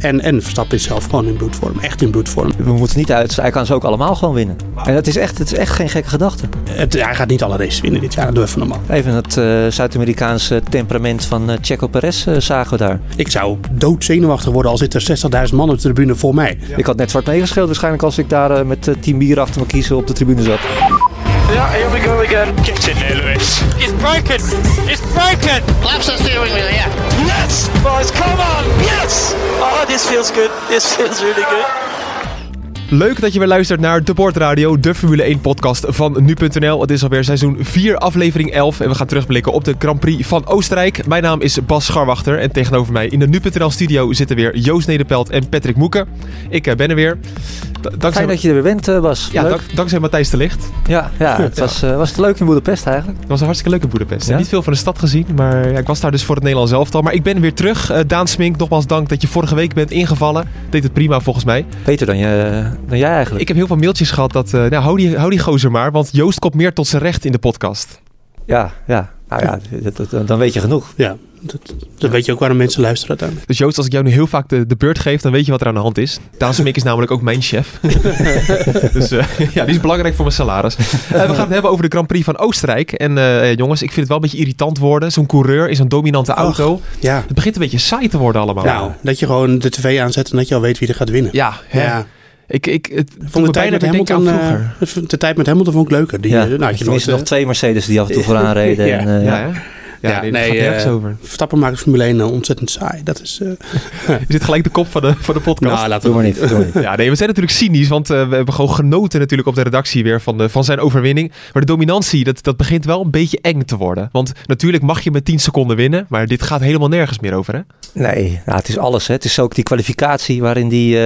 En Verstappen is zelf gewoon in bloedvorm. Echt in bloedvorm. We moeten niet uit. Hij kan ze ook allemaal gewoon winnen. En het is echt geen gekke gedachte. Hij gaat niet alle races winnen dit jaar. Dat durf van normaal. Even het Zuid-Amerikaanse temperament van Checo Perez zagen we daar. Ik zou doodzenuwachtig worden al zitten er 60.000 man op de tribune voor mij. Ja. Ik had net zwart meegeschild waarschijnlijk als ik daar met 10 bier achter me kiezen op de tribune zat. Yeah, here we go again. Get in there, Lewis. It's broken. It's broken. Laps are steering wheel, yeah. Yes, boys, come on. Yes. Oh, this feels good. This feels really good. Leuk dat je weer luistert naar De Port Radio, de Formule 1-podcast van Nu.nl. Het is alweer seizoen 4, aflevering 11 en we gaan terugblikken op de Grand Prix van Oostenrijk. Mijn naam is Bas Scharwachter en tegenover mij in de Nu.nl-studio zitten weer Joost Nederpelt en Patrick Moeken. Ik ben er weer. Fijn dat je er weer bent, Bas. Ja, dankzij Matthijs de Ligt. Ja, was het leuk in Boedapest eigenlijk. Het was een hartstikke leuk in Boedapest. Ja? Ik heb niet veel van de stad gezien, maar ja, ik was daar dus voor het Nederlands elftal. Maar ik ben weer terug. Daan Smink, nogmaals dank dat je vorige week bent ingevallen. Deed het prima volgens mij. Beter dan je... Nou, jij eigenlijk. Ik heb heel veel mailtjes gehad dat... hou die gozer maar, want Joost komt meer tot zijn recht in de podcast. Ja. Nou ja, dan weet je genoeg. Ja, dan weet je ook waarom mensen luisteren uiteindelijk. Dus Joost, als ik jou nu heel vaak de beurt geef, dan weet je wat er aan de hand is. Daan Smink is namelijk ook mijn chef. Dus die is belangrijk voor mijn salaris. We gaan het hebben over de Grand Prix van Oostenrijk. En jongens, ik vind het wel een beetje irritant worden. Zo'n coureur in zo'n dominante auto. Ja. Het begint een beetje saai te worden allemaal. Nou, dat je gewoon de tv aanzet en dat je al weet wie er gaat winnen. Ja. De tijd met Hamilton vond ik leuker. Er nog twee Mercedes die af en toe vooraan reden. Verstappen maakt Formule 1 ontzettend saai. Dat is... Is dit gelijk de kop van de podcast? Nou, laten we niet. Ja, nee, we zijn natuurlijk cynisch, want we hebben gewoon genoten natuurlijk op de redactie weer van zijn overwinning. Maar de dominantie, dat begint wel een beetje eng te worden. Want natuurlijk mag je met 10 seconden winnen, maar dit gaat helemaal nergens meer over, hè? Nee, nou, het is alles, hè. Het is ook die kwalificatie waarin die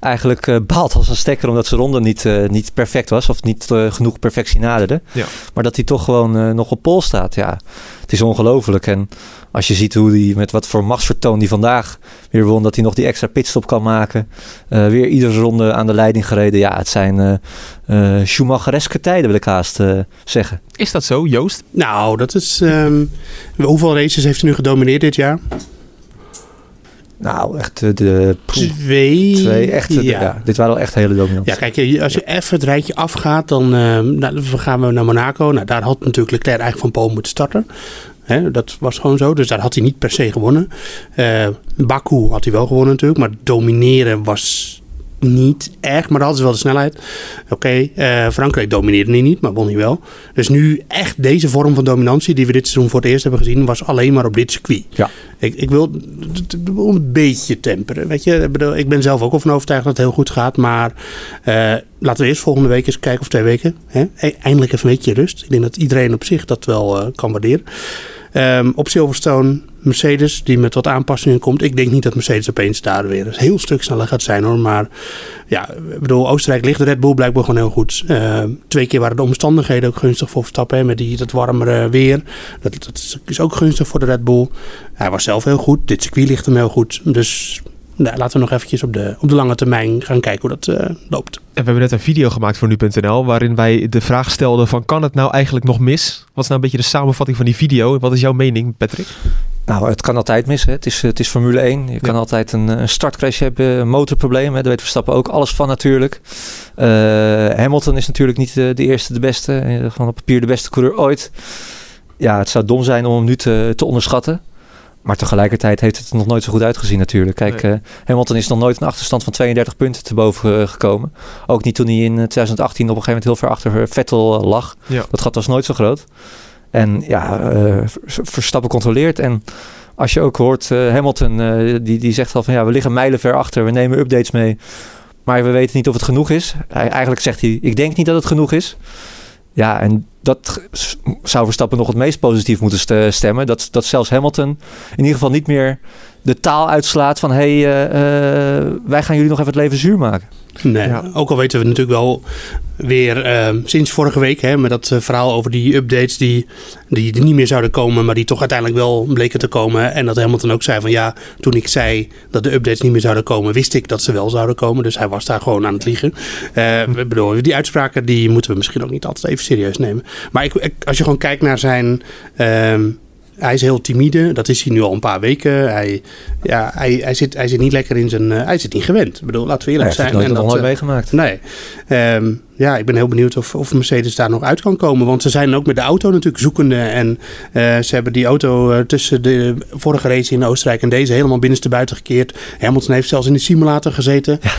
eigenlijk baalt als een stekker omdat zijn ronde niet perfect was of niet genoeg perfectie naderde. Ja. Maar dat hij toch gewoon nog op pole staat, ja. Het is ongelooflijk. En als je ziet hoe die met wat voor machtsvertoon die vandaag weer won, dat hij nog die extra pitstop kan maken. Weer iedere ronde aan de leiding gereden. Ja, het zijn Schumachereske tijden, wil ik haast zeggen. Is dat zo, Joost? Nou, dat is... hoeveel races heeft hij nu gedomineerd dit jaar? Nou, echt de... Twee echte... Ja. Ja, dit waren wel echt hele dominant. Ja, kijk, als je even het rijtje afgaat, dan gaan we naar Monaco. Nou, daar had natuurlijk Leclerc eigenlijk van Poel moeten starten. Hè, dat was gewoon zo. Dus daar had hij niet per se gewonnen. Baku had hij wel gewonnen natuurlijk. Maar domineren was niet echt. Maar dat hadden ze wel de snelheid. Oké, Frankrijk domineerde niet, maar won hij wel. Dus nu echt deze vorm van dominantie die we dit seizoen voor het eerst hebben gezien, was alleen maar op dit circuit. Ja. Ik wil een beetje temperen. Weet je? Ik ben zelf ook al van overtuigd dat het heel goed gaat. Maar laten we eerst volgende week eens kijken of 2 weken. Hè? Eindelijk even een beetje rust. Ik denk dat iedereen op zich dat wel kan waarderen. Op Silverstone, Mercedes, die met wat aanpassingen komt. Ik denk niet dat Mercedes opeens daar weer een heel stuk sneller gaat zijn, hoor. Maar ja, ik bedoel, Oostenrijk ligt de Red Bull blijkbaar gewoon heel goed. 2 keer waren de omstandigheden ook gunstig voor Verstappen. Hè, met dat warmere weer. Dat is ook gunstig voor de Red Bull. Hij was zelf heel goed. Dit circuit ligt hem heel goed. Dus... Nou, laten we nog eventjes op de lange termijn gaan kijken hoe dat loopt. En we hebben net een video gemaakt voor Nu.nl waarin wij de vraag stelden van kan het nou eigenlijk nog mis? Wat is nou een beetje de samenvatting van die video? Wat is jouw mening, Patrick? Nou, het kan altijd mis. Hè. Het is Formule 1. Je kan altijd een startcrash hebben, een motorprobleem. Hè. Daar weet Verstappen ook alles van natuurlijk. Hamilton is natuurlijk niet de eerste, de beste. Gewoon op papier de beste coureur ooit. Ja, het zou dom zijn om hem nu te onderschatten. Maar tegelijkertijd heeft het nog nooit zo goed uitgezien natuurlijk. Kijk, nee. Hamilton is nog nooit een achterstand van 32 punten te boven gekomen. Ook niet toen hij in 2018 op een gegeven moment heel ver achter Vettel lag. Ja. Dat gat was nooit zo groot. En ja, Verstappen controleert. En als je ook hoort, Hamilton die zegt al van ja, we liggen mijlenver achter. We nemen updates mee. Maar we weten niet of het genoeg is. Eigenlijk zegt hij, ik denk niet dat het genoeg is. Ja, en dat zou Verstappen nog het meest positief moeten stemmen. Dat zelfs Hamilton in ieder geval niet meer de taal uitslaat van... wij gaan jullie nog even het leven zuur maken. Nee, ja. Ook al weten we natuurlijk wel weer sinds vorige week... met dat verhaal over die updates die niet meer zouden komen... maar die toch uiteindelijk wel bleken te komen. En dat Hamilton ook zei van ja, toen ik zei dat de updates niet meer zouden komen... wist ik dat ze wel zouden komen. Dus hij was daar gewoon aan het liegen. Ik bedoel, die uitspraken die moeten we misschien ook niet altijd even serieus nemen. Maar als je gewoon kijkt naar zijn... Hij is heel timide, dat is hij nu al een paar weken. Hij zit niet lekker in zijn... hij zit niet gewend. Ik bedoel, laten we eerlijk zijn. Hij heeft het nooit meegemaakt. Nee. Ik ben heel benieuwd of Mercedes daar nog uit kan komen. Want ze zijn ook met de auto natuurlijk zoekende. En ze hebben die auto tussen de vorige race in Oostenrijk en deze helemaal binnenstebuiten gekeerd. Hamilton heeft zelfs in de simulator gezeten. Ja,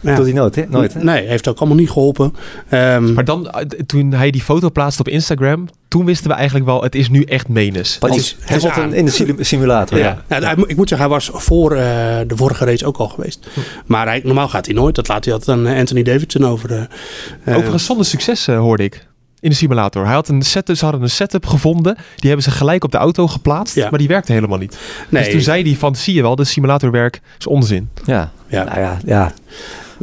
dat doet hij nooit, hè? Nee, heeft ook allemaal niet geholpen. Maar dan, toen hij die foto plaatste op Instagram... Toen wisten we eigenlijk wel, het is nu echt menens. Hij zat in de simulator. Ja. Ja. Ja, ik moet zeggen, hij was voor de vorige race ook al geweest. Maar normaal gaat hij nooit. Dat laat hij altijd aan Anthony Davidson over. Overigens zonder succes hoorde ik in de simulator. Ze hadden een setup gevonden. Die hebben ze gelijk op de auto geplaatst. Ja. Maar die werkte helemaal niet. Nee. Dus toen zei hij van, zie je wel, de simulatorwerk is onzin. Ja, ja. Nou ja.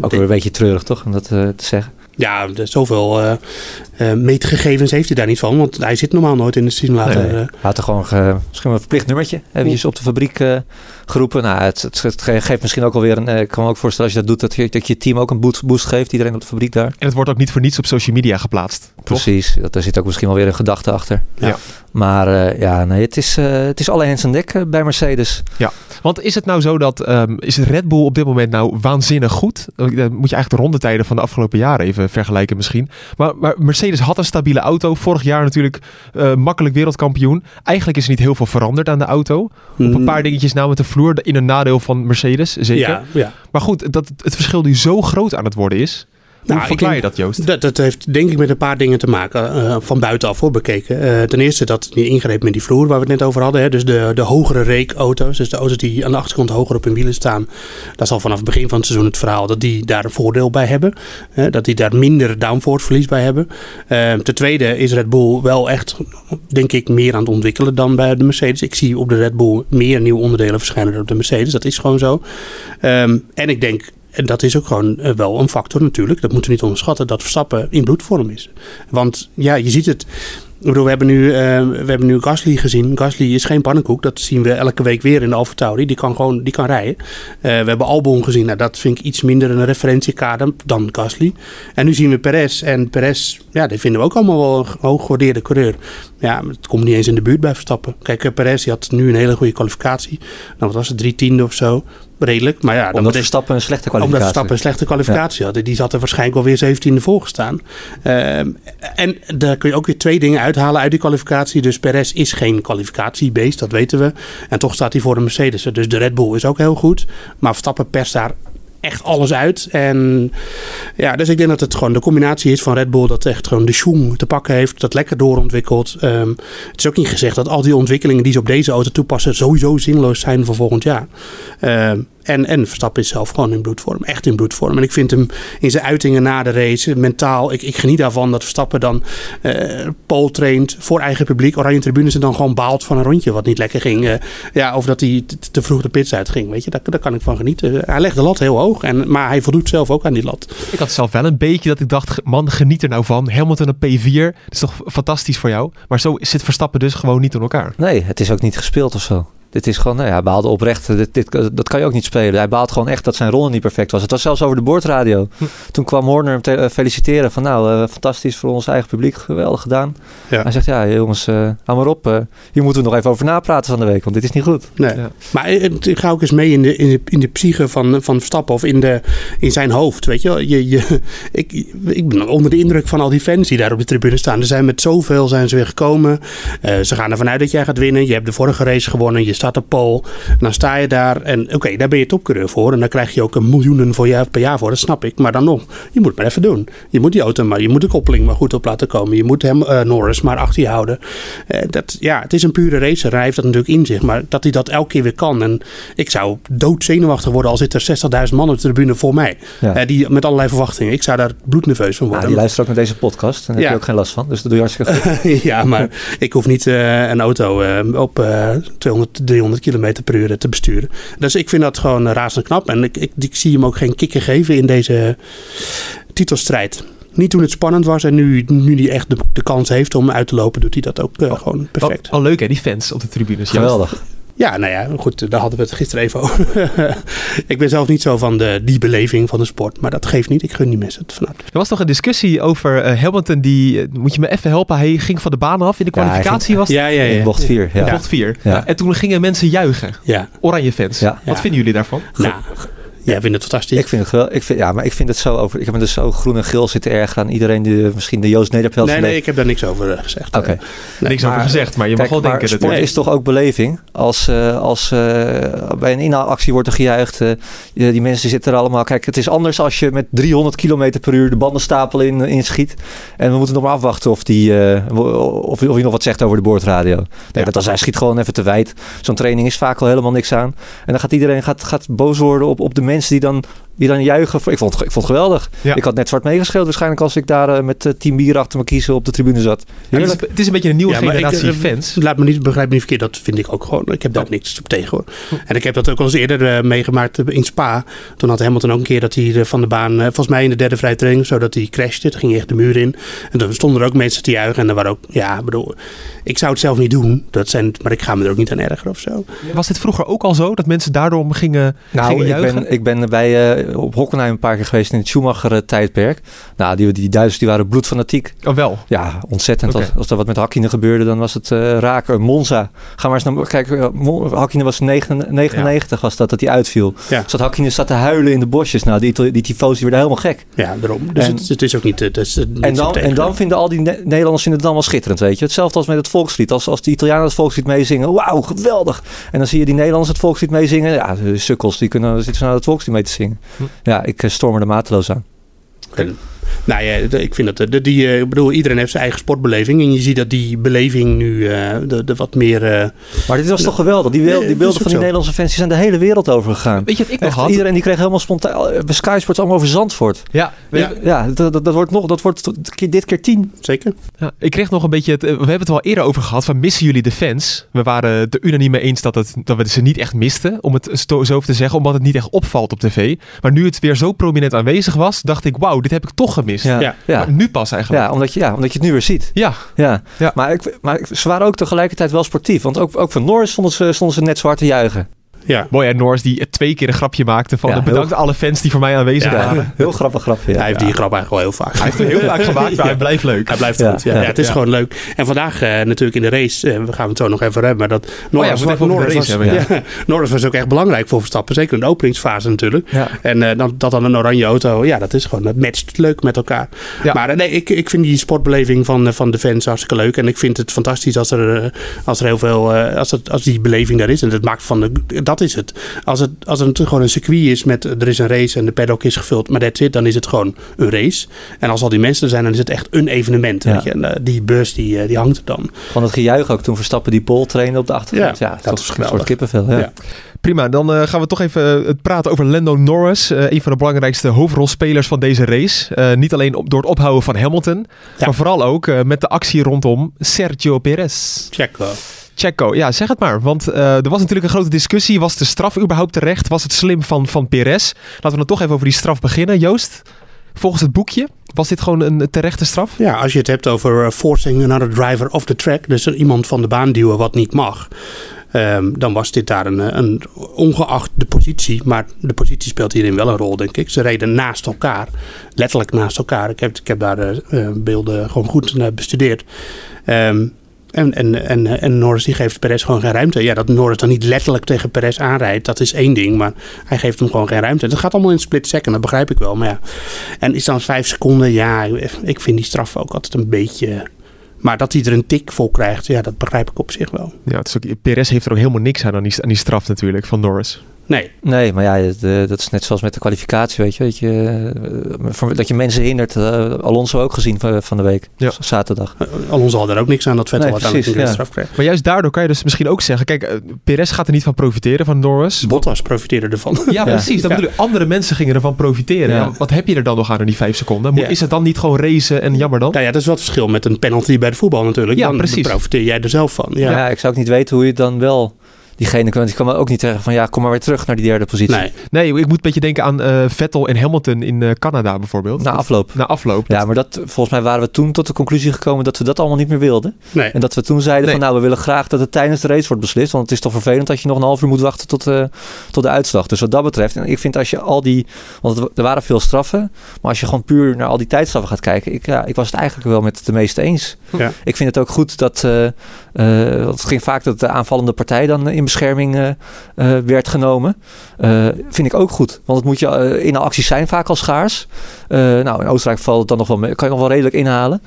Ook weer een beetje treurig toch om dat te zeggen. Ja, zoveel meetgegevens heeft hij daar niet van. Want hij zit normaal nooit in de simulator. Nee, hij had er gewoon misschien een verplicht nummertje. Eventjes op de fabriek geroepen. Nou, het geeft misschien ook alweer... Ik kan me ook voorstellen als je dat doet... Dat je team ook een boost geeft. Iedereen op de fabriek daar. En het wordt ook niet voor niets op social media geplaatst. Precies. Daar zit ook misschien wel weer een gedachte achter. Ja. Maar het is alle hens aan dek bij Mercedes. Ja, want is het nou zo dat... is het Red Bull op dit moment nou waanzinnig goed? Dan moet je eigenlijk de rondetijden van de afgelopen jaren even vergelijken misschien. Maar Mercedes had een stabiele auto. Vorig jaar natuurlijk makkelijk wereldkampioen. Eigenlijk is er niet heel veel veranderd aan de auto. Op een paar dingetjes na met de vloer. In een nadeel van Mercedes, zeker. Ja, ja. Maar goed, dat het verschil nu zo groot aan het worden is... Hoe verklaar je dat, Joost? Dat heeft denk ik met een paar dingen te maken. Van buitenaf hoor, bekeken. Ten eerste dat die ingreep met die vloer waar we het net over hadden. Hè, dus de hogere reekauto's. Dus de auto's die aan de achterkant hoger op hun wielen staan. Dat is al vanaf het begin van het seizoen het verhaal. Dat die daar een voordeel bij hebben. Dat die daar minder downforce verlies bij hebben. Ten tweede is Red Bull wel echt, denk ik, meer aan het ontwikkelen dan bij de Mercedes. Ik zie op de Red Bull meer nieuwe onderdelen verschijnen dan op de Mercedes. Dat is gewoon zo. En ik denk... En dat is ook gewoon wel een factor natuurlijk. Dat moeten we niet onderschatten, dat Verstappen in bloedvorm is. Want ja, je ziet het. Ik bedoel, we hebben nu Gasly gezien. Gasly is geen pannenkoek. Dat zien we elke week weer in de AlphaTauri. Die kan rijden. We hebben Albon gezien. Nou, dat vind ik iets minder een referentiekader dan Gasly. En nu zien we Perez. En Perez, ja, die vinden we ook allemaal wel een hooggewaardeerde coureur. Ja, het komt niet eens in de buurt bij Verstappen. Kijk, Perez die had nu een hele goede kwalificatie. Nou, wat was het? 3/10 of zo. Redelijk, maar ja... Omdat Verstappen een slechte kwalificatie had. Ja. Die zat er waarschijnlijk alweer 17e voor gestaan. En daar kun je ook weer twee dingen uithalen uit die kwalificatie. Dus Perez is geen kwalificatiebeest, dat weten we. En toch staat hij voor de Mercedes. Dus de Red Bull is ook heel goed. Maar Verstappen perst daar echt alles uit. En ja, dus ik denk dat het gewoon de combinatie is van Red Bull dat echt gewoon de schoen te pakken heeft, dat lekker doorontwikkelt. Het is ook niet gezegd dat al die ontwikkelingen die ze op deze auto toepassen sowieso zinloos zijn voor volgend jaar. En Verstappen is zelf gewoon in bloedvorm. Echt in bloedvorm. En ik vind hem in zijn uitingen na de race, mentaal... Ik geniet daarvan dat Verstappen dan pole traint voor eigen publiek. Oranje tribunes en dan gewoon baalt van een rondje wat niet lekker ging. Of dat hij te vroeg de pits uitging. Weet je, daar kan ik van genieten. Hij legt de lat heel hoog, maar hij voldoet zelf ook aan die lat. Ik had zelf wel een beetje dat ik dacht, man, geniet er nou van. Hamilton een P4, dat is toch fantastisch voor jou? Maar zo zit Verstappen dus gewoon niet in elkaar. Nee, het is ook niet gespeeld of zo. Dit is gewoon, hij baalde oprecht. Dat kan je ook niet spelen. Hij baalt gewoon echt dat zijn ronde niet perfect was. Het was zelfs over de boordradio. Toen kwam Horner hem feliciteren. Van fantastisch voor ons eigen publiek. Geweldig gedaan. Ja. Hij zegt, jongens, hou maar op. Hier moeten we nog even over napraten van de week. Want dit is niet goed. Nee. Ja. Maar ik ga ook eens mee in de psyche van Verstappen. Of in zijn hoofd. Weet je wel. Ik ben onder de indruk van al die fans die daar op de tribune staan. Er zijn met zoveel zijn ze weer gekomen. Ze gaan ervan uit dat jij gaat winnen. Je hebt de vorige race gewonnen. Je staat op pole. En dan sta je daar en oké, daar ben je topcoureur voor. En dan krijg je ook een miljoenen per jaar voor, dat snap ik. Maar dan nog, je moet het maar even doen. Je moet die auto maar, je moet de koppeling maar goed op laten komen. Je moet hem, Norris, maar achter je houden. Het is een pure racer. En hij heeft dat natuurlijk in zich. Maar dat hij dat elke keer weer kan. En ik zou doodzenuwachtig worden al zit er 60.000 man op de tribune voor mij. Ja. Die met allerlei verwachtingen. Ik zou daar bloednerveus van worden. Ja, die luistert ook naar deze podcast. Daar heb je ook geen last van. Dus dat doe je hartstikke goed. Ja, maar ik hoef niet een auto op 200, 300 kilometer per uur te besturen. Dus ik vind dat gewoon razend knap. En ik zie hem ook geen kikker geven in deze titelstrijd. Niet toen het spannend was en nu hij echt de kans heeft om uit te lopen, doet hij dat ook gewoon perfect. Al leuk hè, die fans op de tribunes. Geweldig. Ja, nou ja, goed, daar hadden we het gisteren even over. Ik ben zelf niet zo van die beleving van de sport, maar dat geeft niet. Ik gun die mensen het vanuit. Er was nog een discussie over Hamilton, die, moet je me even helpen, hij ging van de baan af. In de kwalificatie was het bocht 4. Ja. Bocht 4. Ja. Ja. En toen gingen mensen juichen. Ja. Oranje fans. Ja. Wat vinden jullie daarvan? Nou, jij vindt het fantastisch. Ik vind het wel. Maar ik vind het zo over. Ik heb me dus zo groen en geel zitten erg aan iedereen die misschien de Joost Nederpelt. Nee, ik heb daar niks over gezegd. Oké. Nee, niks over gezegd, maar je mag wel denken. Maar sport is toch ook beleving? Als bij een inhaalactie wordt er gejuicht. Die mensen zitten er allemaal. Kijk, het is anders als je met 300 km per uur de bandenstapel in schiet. En we moeten nog maar afwachten of hij nog wat zegt over de boordradio. Nee, dat als hij schiet gewoon even te wijd. Zo'n training is vaak al helemaal niks aan. En dan gaat iedereen boos worden op de mensen die dan juichen. Ik vond het geweldig. Ja. Ik had net zwart meegeschreeuwd waarschijnlijk als ik daar met 10 bier achter me kiezen op de tribune zat. Het is een beetje een nieuwe generatie fans. Begrijp me niet verkeerd. Dat vind ik ook gewoon. Ik heb daar niks op tegen hoor. En ik heb dat ook al eens eerder meegemaakt in Spa. Toen had Hamilton ook een keer dat hij van de baan, volgens mij in de derde vrije training, zodat hij crashte. Toen ging hij echt de muur in. En dan stonden er ook mensen te juichen. En er waren ook, ik zou het zelf niet doen. Maar ik ga me er ook niet aan ergeren of zo. Was dit vroeger ook al zo? Dat mensen daardoor gingen juichen? Ik ben bij op Hockenheim een paar keer geweest in het Schumacher-tijdperk. Nou, die Duitsers die waren bloedfanatiek. Oh, wel? Ja, ontzettend. Okay. Als er wat met Häkkinen gebeurde, dan was het raken. Monza. Ga maar eens naar... Kijk, Häkkinen was 99 was dat hij uitviel. Ja. Dus Häkkinen zat te huilen in de bosjes. Nou, die tifosi werden helemaal gek. Ja, daarom. Dus het is ook niet... En dan vinden al die Nederlanders het dan wel schitterend, weet je. Hetzelfde als met het volkslied. Als de Italianen het volkslied meezingen. Wauw, geweldig. En dan zie je die Nederlanders het volkslied meezingen. Ja, de sukkels, die zitten zo naar het volkslied mee te zingen. Ja, ik storm er mateloos aan. Okay. Nou ja, ik vind dat... iedereen heeft zijn eigen sportbeleving. En je ziet dat die beleving nu wat meer... maar dit was toch geweldig? Die beelden van die Nederlandse fans zijn de hele wereld over gegaan. Weet je wat ik nog had? Iedereen die kreeg helemaal spontaan... Bij Sky Sports allemaal over Zandvoort. Ja. Dat wordt dit keer 10. Zeker. Ja, ik kreeg nog een beetje... We hebben het al eerder over gehad. Van missen jullie de fans? We waren het er unaniem mee eens dat we ze niet echt misten. Om het zo te zeggen. Omdat het niet echt opvalt op tv. Maar nu het weer zo prominent aanwezig was, dacht ik, wauw, dit heb ik toch gemist. Ja. Maar nu pas eigenlijk. Omdat je het nu weer ziet. Ja. Maar ze waren ook tegelijkertijd wel sportief. Want ook van Norris stonden ze net zo hard te juichen. Ja. Mooi hè, Norris die 2 keer een grapje maakte van bedankt alle fans die voor mij aanwezig waren. Heel grappig grapje. Ja. Hij heeft die grap eigenlijk wel heel vaak. Hij heeft hem heel vaak gemaakt, maar hij blijft leuk. Hij blijft goed. Ja. Ja, het is gewoon leuk. En vandaag natuurlijk in de race, we gaan het zo nog even hebben, maar dat Norris was ook echt belangrijk voor Verstappen, zeker in de openingsfase natuurlijk. Ja. En dan een oranje auto, ja, dat is gewoon, dat matcht leuk met elkaar. Ja. Maar ik vind die sportbeleving van de fans hartstikke leuk en ik vind het fantastisch als er heel veel, als die beleving daar is en dat maakt van de... Dat is het. Als het gewoon een circuit is met er is een race en de paddock is gevuld, maar that's it, dan is het gewoon een race. En als al die mensen er zijn, dan is het echt een evenement. Ja. Weet je? En die bus die hangt er dan. Van het gejuich ook toen Verstappen die pole trainen op de achtergrond. Ja, dat is een soort kippenvel. Ja. Prima, dan gaan we toch even praten over Lando Norris. Een van de belangrijkste hoofdrolspelers van deze race. Niet alleen door het ophouden van Hamilton, maar vooral ook met de actie rondom Sergio Perez. Checo, ja, zeg het maar. Want er was natuurlijk een grote discussie. Was de straf überhaupt terecht? Was het slim van Perez? Laten we dan toch even over die straf beginnen. Joost, volgens het boekje, was dit gewoon een terechte straf? Ja, als je het hebt over forcing another driver off the track. Dus iemand van de baan duwen wat niet mag. Dan was dit daar een ongeacht de positie. Maar de positie speelt hierin wel een rol, denk ik. Ze reden naast elkaar. Letterlijk naast elkaar. Ik heb daar beelden gewoon goed bestudeerd. En Norris die geeft Perez gewoon geen ruimte. Ja, dat Norris dan niet letterlijk tegen Perez aanrijdt, dat is één ding. Maar hij geeft hem gewoon geen ruimte. Dat gaat allemaal in split second, dat begrijp ik wel. Maar ja. En is dan 5 seconden? Ja, ik vind die straf ook altijd een beetje... Maar dat hij er een tik voor krijgt, ja, dat begrijp ik op zich wel. Ja, het is ook, Perez heeft er ook helemaal niks aan die straf natuurlijk van Norris. Nee, maar ja, dat is net zoals met de kwalificatie, weet je. Dat je mensen hindert. Alonso ook gezien van de week, ja. Zaterdag. Alonso had er ook niks aan dat Vettel uiteindelijk een straf kreeg. Maar juist daardoor kan je dus misschien ook zeggen, kijk, Perez gaat er niet van profiteren van Norris. Bottas profiteerde ervan. Ja, precies. Dat bedoel ik. Andere mensen gingen ervan profiteren. Ja. Ja, wat heb je er dan nog aan die 5 seconden? Is het dan niet gewoon racen en jammer dan? Ja, dat is wel het verschil met een penalty bij de voetbal natuurlijk. Ja, dan precies. Profiteer jij er zelf van. Ja, ik zou ook niet weten hoe je het dan wel... Die kan me ook niet zeggen van ja, kom maar weer terug naar die derde positie. Nee, ik moet een beetje denken aan Vettel en Hamilton in Canada bijvoorbeeld. Na afloop. Ja, maar volgens mij waren we toen tot de conclusie gekomen dat we dat allemaal niet meer wilden. Nee. En dat we toen zeiden van nou, we willen graag dat het tijdens de race wordt beslist. Want het is toch vervelend dat je nog een half uur moet wachten tot de uitslag. Dus wat dat betreft, en ik vind als je er waren veel straffen. Maar als je gewoon puur naar al die tijdstraffen gaat kijken. Ik was het eigenlijk wel met de meeste eens. Ja. Ik vind het ook goed dat, het ging vaak dat de aanvallende partij dan in bescherming werd genomen. Vind ik ook goed. Want het moet je in acties zijn vaak al schaars. In Oostenrijk valt het dan nog wel mee. Kan je nog wel redelijk inhalen.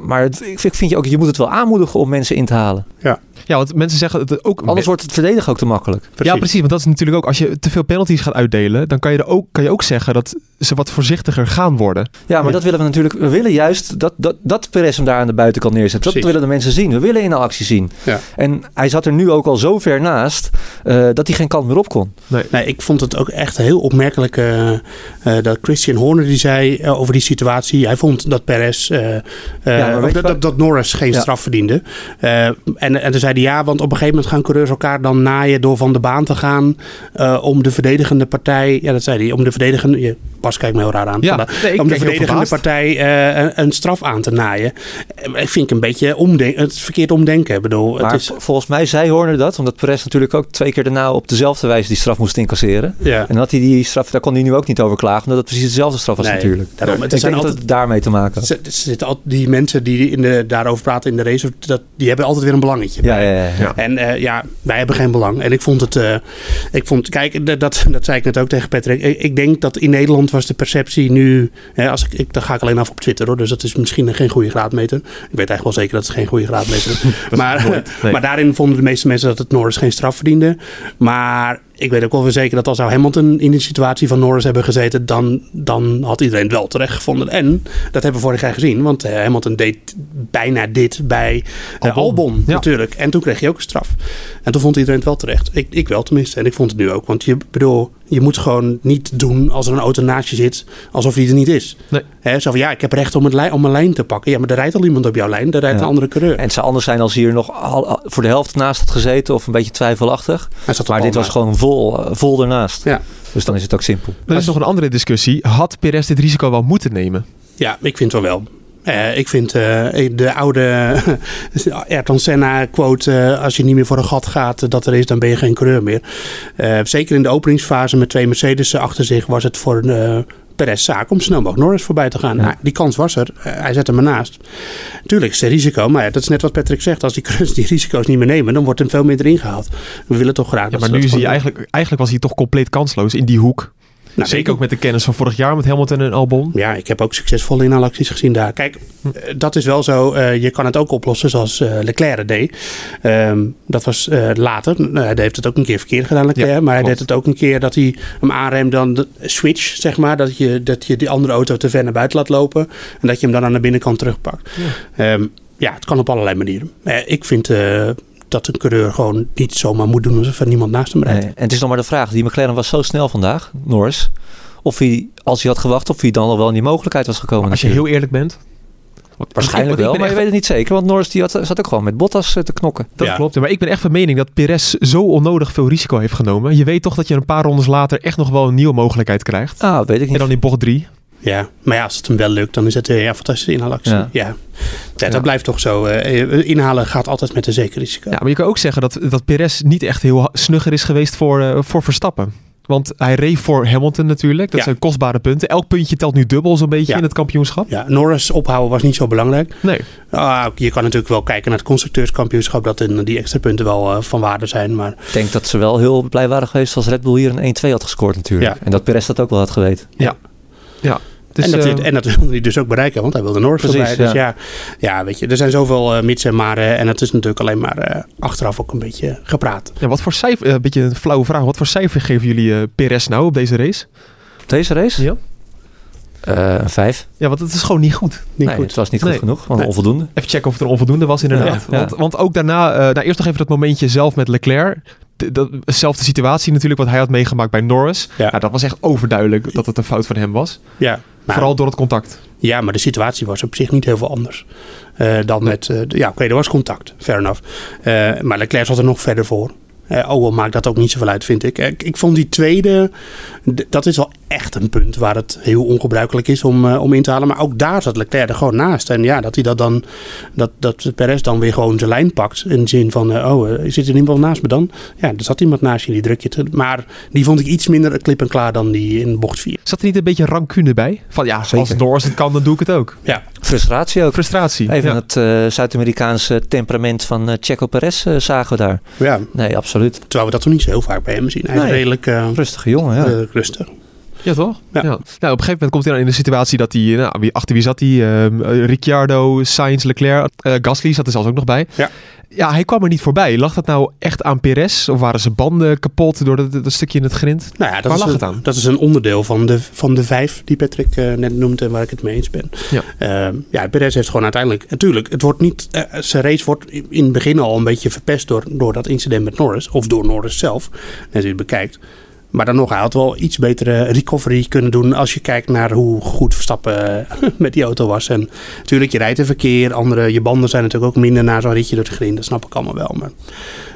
Maar ik vind je ook, je moet het wel aanmoedigen om mensen in te halen. Ja. Ja, want mensen zeggen het ook. Anders wordt het verdedigen ook te makkelijk. Precies. Ja, precies. Want dat is natuurlijk ook, als je te veel penalties gaat uitdelen, dan kan je ook zeggen dat ze wat voorzichtiger gaan worden. Ja, maar dat willen we natuurlijk. We willen juist dat Perez hem daar aan de buitenkant neerzet. Precies. Dat willen de mensen zien. We willen in actie zien. Ja. En hij zat er nu ook al zo ver naast dat hij geen kant meer op kon. Nee, ik vond het ook echt heel opmerkelijk dat Christian Horner die zei over die situatie. Hij vond dat Perez dat Norris geen straf verdiende. En toen zei hij ja, want op een gegeven moment gaan coureurs elkaar dan naaien door van de baan te gaan om de verdedigende partij. Ja, dat zei hij. Om de verdedigende. Pas kijkt me heel raar aan. Ja, om de verdedigende partij een straf aan te naaien. Ik vind een beetje het verkeerd omdenken. Ik bedoel, maar het is... volgens mij zei Horner dat, omdat Perez natuurlijk ook 2 keer daarna op dezelfde wijze die straf moest incasseren. Ja. En dat hij die straf, daar kon hij nu ook niet over klagen, omdat het precies dezelfde straf was natuurlijk. Daarom, ik denk dat het daarmee te maken had. Die mensen die daarover praten in de race, die hebben altijd weer een belangetje. Ja. En wij hebben geen belang. En ik vond het... dat zei ik net ook tegen Patrick. Ik denk dat in Nederland was de perceptie nu... Dan ga ik alleen af op Twitter, hoor. Dus dat is misschien geen goede graadmeter. Ik weet eigenlijk wel zeker dat het geen goede graadmeter is. Maar daarin vonden de meeste mensen dat het Norris geen straf verdiende. Maar... ik weet ook wel weer zeker dat als zou Hamilton in de situatie van Norris hebben gezeten, dan had iedereen het wel terecht gevonden. En dat hebben we vorig jaar gezien, want Hamilton deed bijna dit bij Albon natuurlijk. En toen kreeg hij ook een straf. En toen vond iedereen het wel terecht. Ik wel tenminste. En ik vond het nu ook. Want je moet gewoon niet doen als er een auto naast je zit, alsof die er niet is. Nee. Zo van, ik heb recht om mijn lijn te pakken. Ja, maar er rijdt al iemand op jouw lijn. Er rijdt een andere coureur. En het zou anders zijn als hij hier nog voor de helft naast had gezeten of een beetje twijfelachtig. Maar dit was gewoon vol daarnaast. Ja. Dus dan is het ook simpel. Er is nog een andere discussie. Had Perez dit risico wel moeten nemen? Ja, ik vind het wel. Ik vind de oude Ayrton Senna quote, als je niet meer voor een gat gaat, dat er is, dan ben je geen coureur meer. Zeker in de openingsfase met 2 Mercedes achter zich was het voor Perez zaak om snel mogelijk Norris voorbij te gaan. Ja. Nou, die kans was er. Hij zette hem ernaast. Tuurlijk is het risico, maar dat is net wat Patrick zegt. Als die coureurs die risico's niet meer nemen, dan wordt hem veel minder ingehaald. We willen toch graag... Ja, maar nu is hij eigenlijk was hij toch compleet kansloos in die hoek. Nou, zeker ook met de kennis van vorig jaar met Hamilton en Albon. Ja, ik heb ook succesvolle inhaalacties gezien daar. Kijk, dat is wel zo. Je kan het ook oplossen zoals Leclerc deed. Dat was later. Hij heeft het ook een keer verkeerd gedaan, Leclerc. Ja, maar hij deed het ook een keer dat hij hem aanremt, dan de switch, zeg maar. Dat je die andere auto te ver naar buiten laat lopen. En dat je hem dan aan de binnenkant terugpakt. Ja, het kan op allerlei manieren. Ik vind... dat een coureur gewoon niet zomaar moet doen alsof er niemand naast hem rijdt. Nee. En het is nog maar de vraag. Die McLaren was zo snel vandaag, Norris. Of hij, als hij had gewacht, of hij dan al wel in die mogelijkheid was gekomen. Maar als je heel eerlijk bent... Waarschijnlijk wel, maar je weet het niet zeker. Want Norris zat ook gewoon met Bottas te knokken. Dat klopt, maar ik ben echt van mening dat Perez zo onnodig veel risico heeft genomen. Je weet toch dat je een paar rondes later echt nog wel een nieuwe mogelijkheid krijgt. Ah, weet ik niet. En dan in bocht 3... Ja, maar ja, als het hem wel lukt, dan is het een fantastische inhaalactie. Dat blijft toch zo. Inhalen gaat altijd met een zeker risico. Ja, maar je kan ook zeggen dat Perez niet echt heel snugger is geweest voor Verstappen. Want hij reed voor Hamilton natuurlijk. Dat zijn kostbare punten. Elk puntje telt nu dubbel zo'n beetje in het kampioenschap. Ja, Norris ophouden was niet zo belangrijk. Nee. Je kan natuurlijk wel kijken naar het constructeurskampioenschap. Dat die extra punten wel van waarde zijn. Maar... ik denk dat ze wel heel blij waren geweest als Red Bull hier een 1-2 had gescoord natuurlijk. Ja. En dat Perez dat ook wel had geweten. Ja. Dus, en dat wilde hij dus ook bereiken, want hij wilde Norris voorbij. Dus ja, weet je, er zijn zoveel mits en maren. En het is natuurlijk alleen maar achteraf ook een beetje gepraat. Ja, wat voor cijfer, een beetje een flauwe vraag, wat voor cijfer geven jullie Perez nou op deze race? Deze race? Ja. 5. Ja, want het is gewoon niet goed. Het was niet goed genoeg, want onvoldoende. Even checken of het een onvoldoende was inderdaad. Ja. Want ook daarna, eerst nog even dat momentje zelf met Leclerc. Dezelfde situatie natuurlijk, wat hij had meegemaakt bij Norris. Ja. Nou, dat was echt overduidelijk dat het een fout van hem was. Ja. Vooral door het contact. Ja, maar de situatie was op zich niet heel veel anders dan met... er was contact, fair enough. Maar Leclerc zat er nog verder voor. Albon maakt dat ook niet zoveel uit, vind ik. Ik vond die tweede... Dat is wel echt een punt waar het heel ongebruikelijk is om in te halen. Maar ook daar zat Leclerc er gewoon naast. En ja, dat hij dat dan... Dat Perez dan weer gewoon zijn lijn pakt. In de zin van, zit er iemand naast me dan? Ja, er zat iemand naast je, die druk je te... Maar die vond ik iets minder klip en klaar dan die in bocht 4. Zat er niet een beetje rancune bij? Van ja, zeker. Als Norris het kan, dan doe ik het ook. Ja. Frustratie ook. Even het Zuid-Amerikaanse temperament van Checo Perez zagen we daar. Ja. Nee, absoluut. Terwijl we dat toch niet zo heel vaak bij hem zien. Hij is redelijk... rustige jongen, ja. Rustig. Ja, toch? Ja. Nou, op een gegeven moment komt hij dan in de situatie dat hij... achter wie zat hij? Ricciardo, Sainz, Leclerc, Gasly zat er zelfs ook nog bij. Ja. Ja, hij kwam er niet voorbij. Lag dat nou echt aan Perez? Of waren zijn banden kapot door dat stukje in het grind? Nou ja, dat is een onderdeel van de 5 die Patrick net noemde en waar ik het mee eens ben. Ja, Perez heeft gewoon uiteindelijk... Natuurlijk, het wordt niet... zijn race wordt in het begin al een beetje verpest door dat incident met Norris. Of door Norris zelf, net u het bekijkt. Maar dan nog, hij had wel iets betere recovery kunnen doen... als je kijkt naar hoe goed Verstappen met die auto was. En natuurlijk, je rijdt in verkeer. Je banden zijn natuurlijk ook minder na zo'n ritje door de grind. Dat snap ik allemaal wel. Maar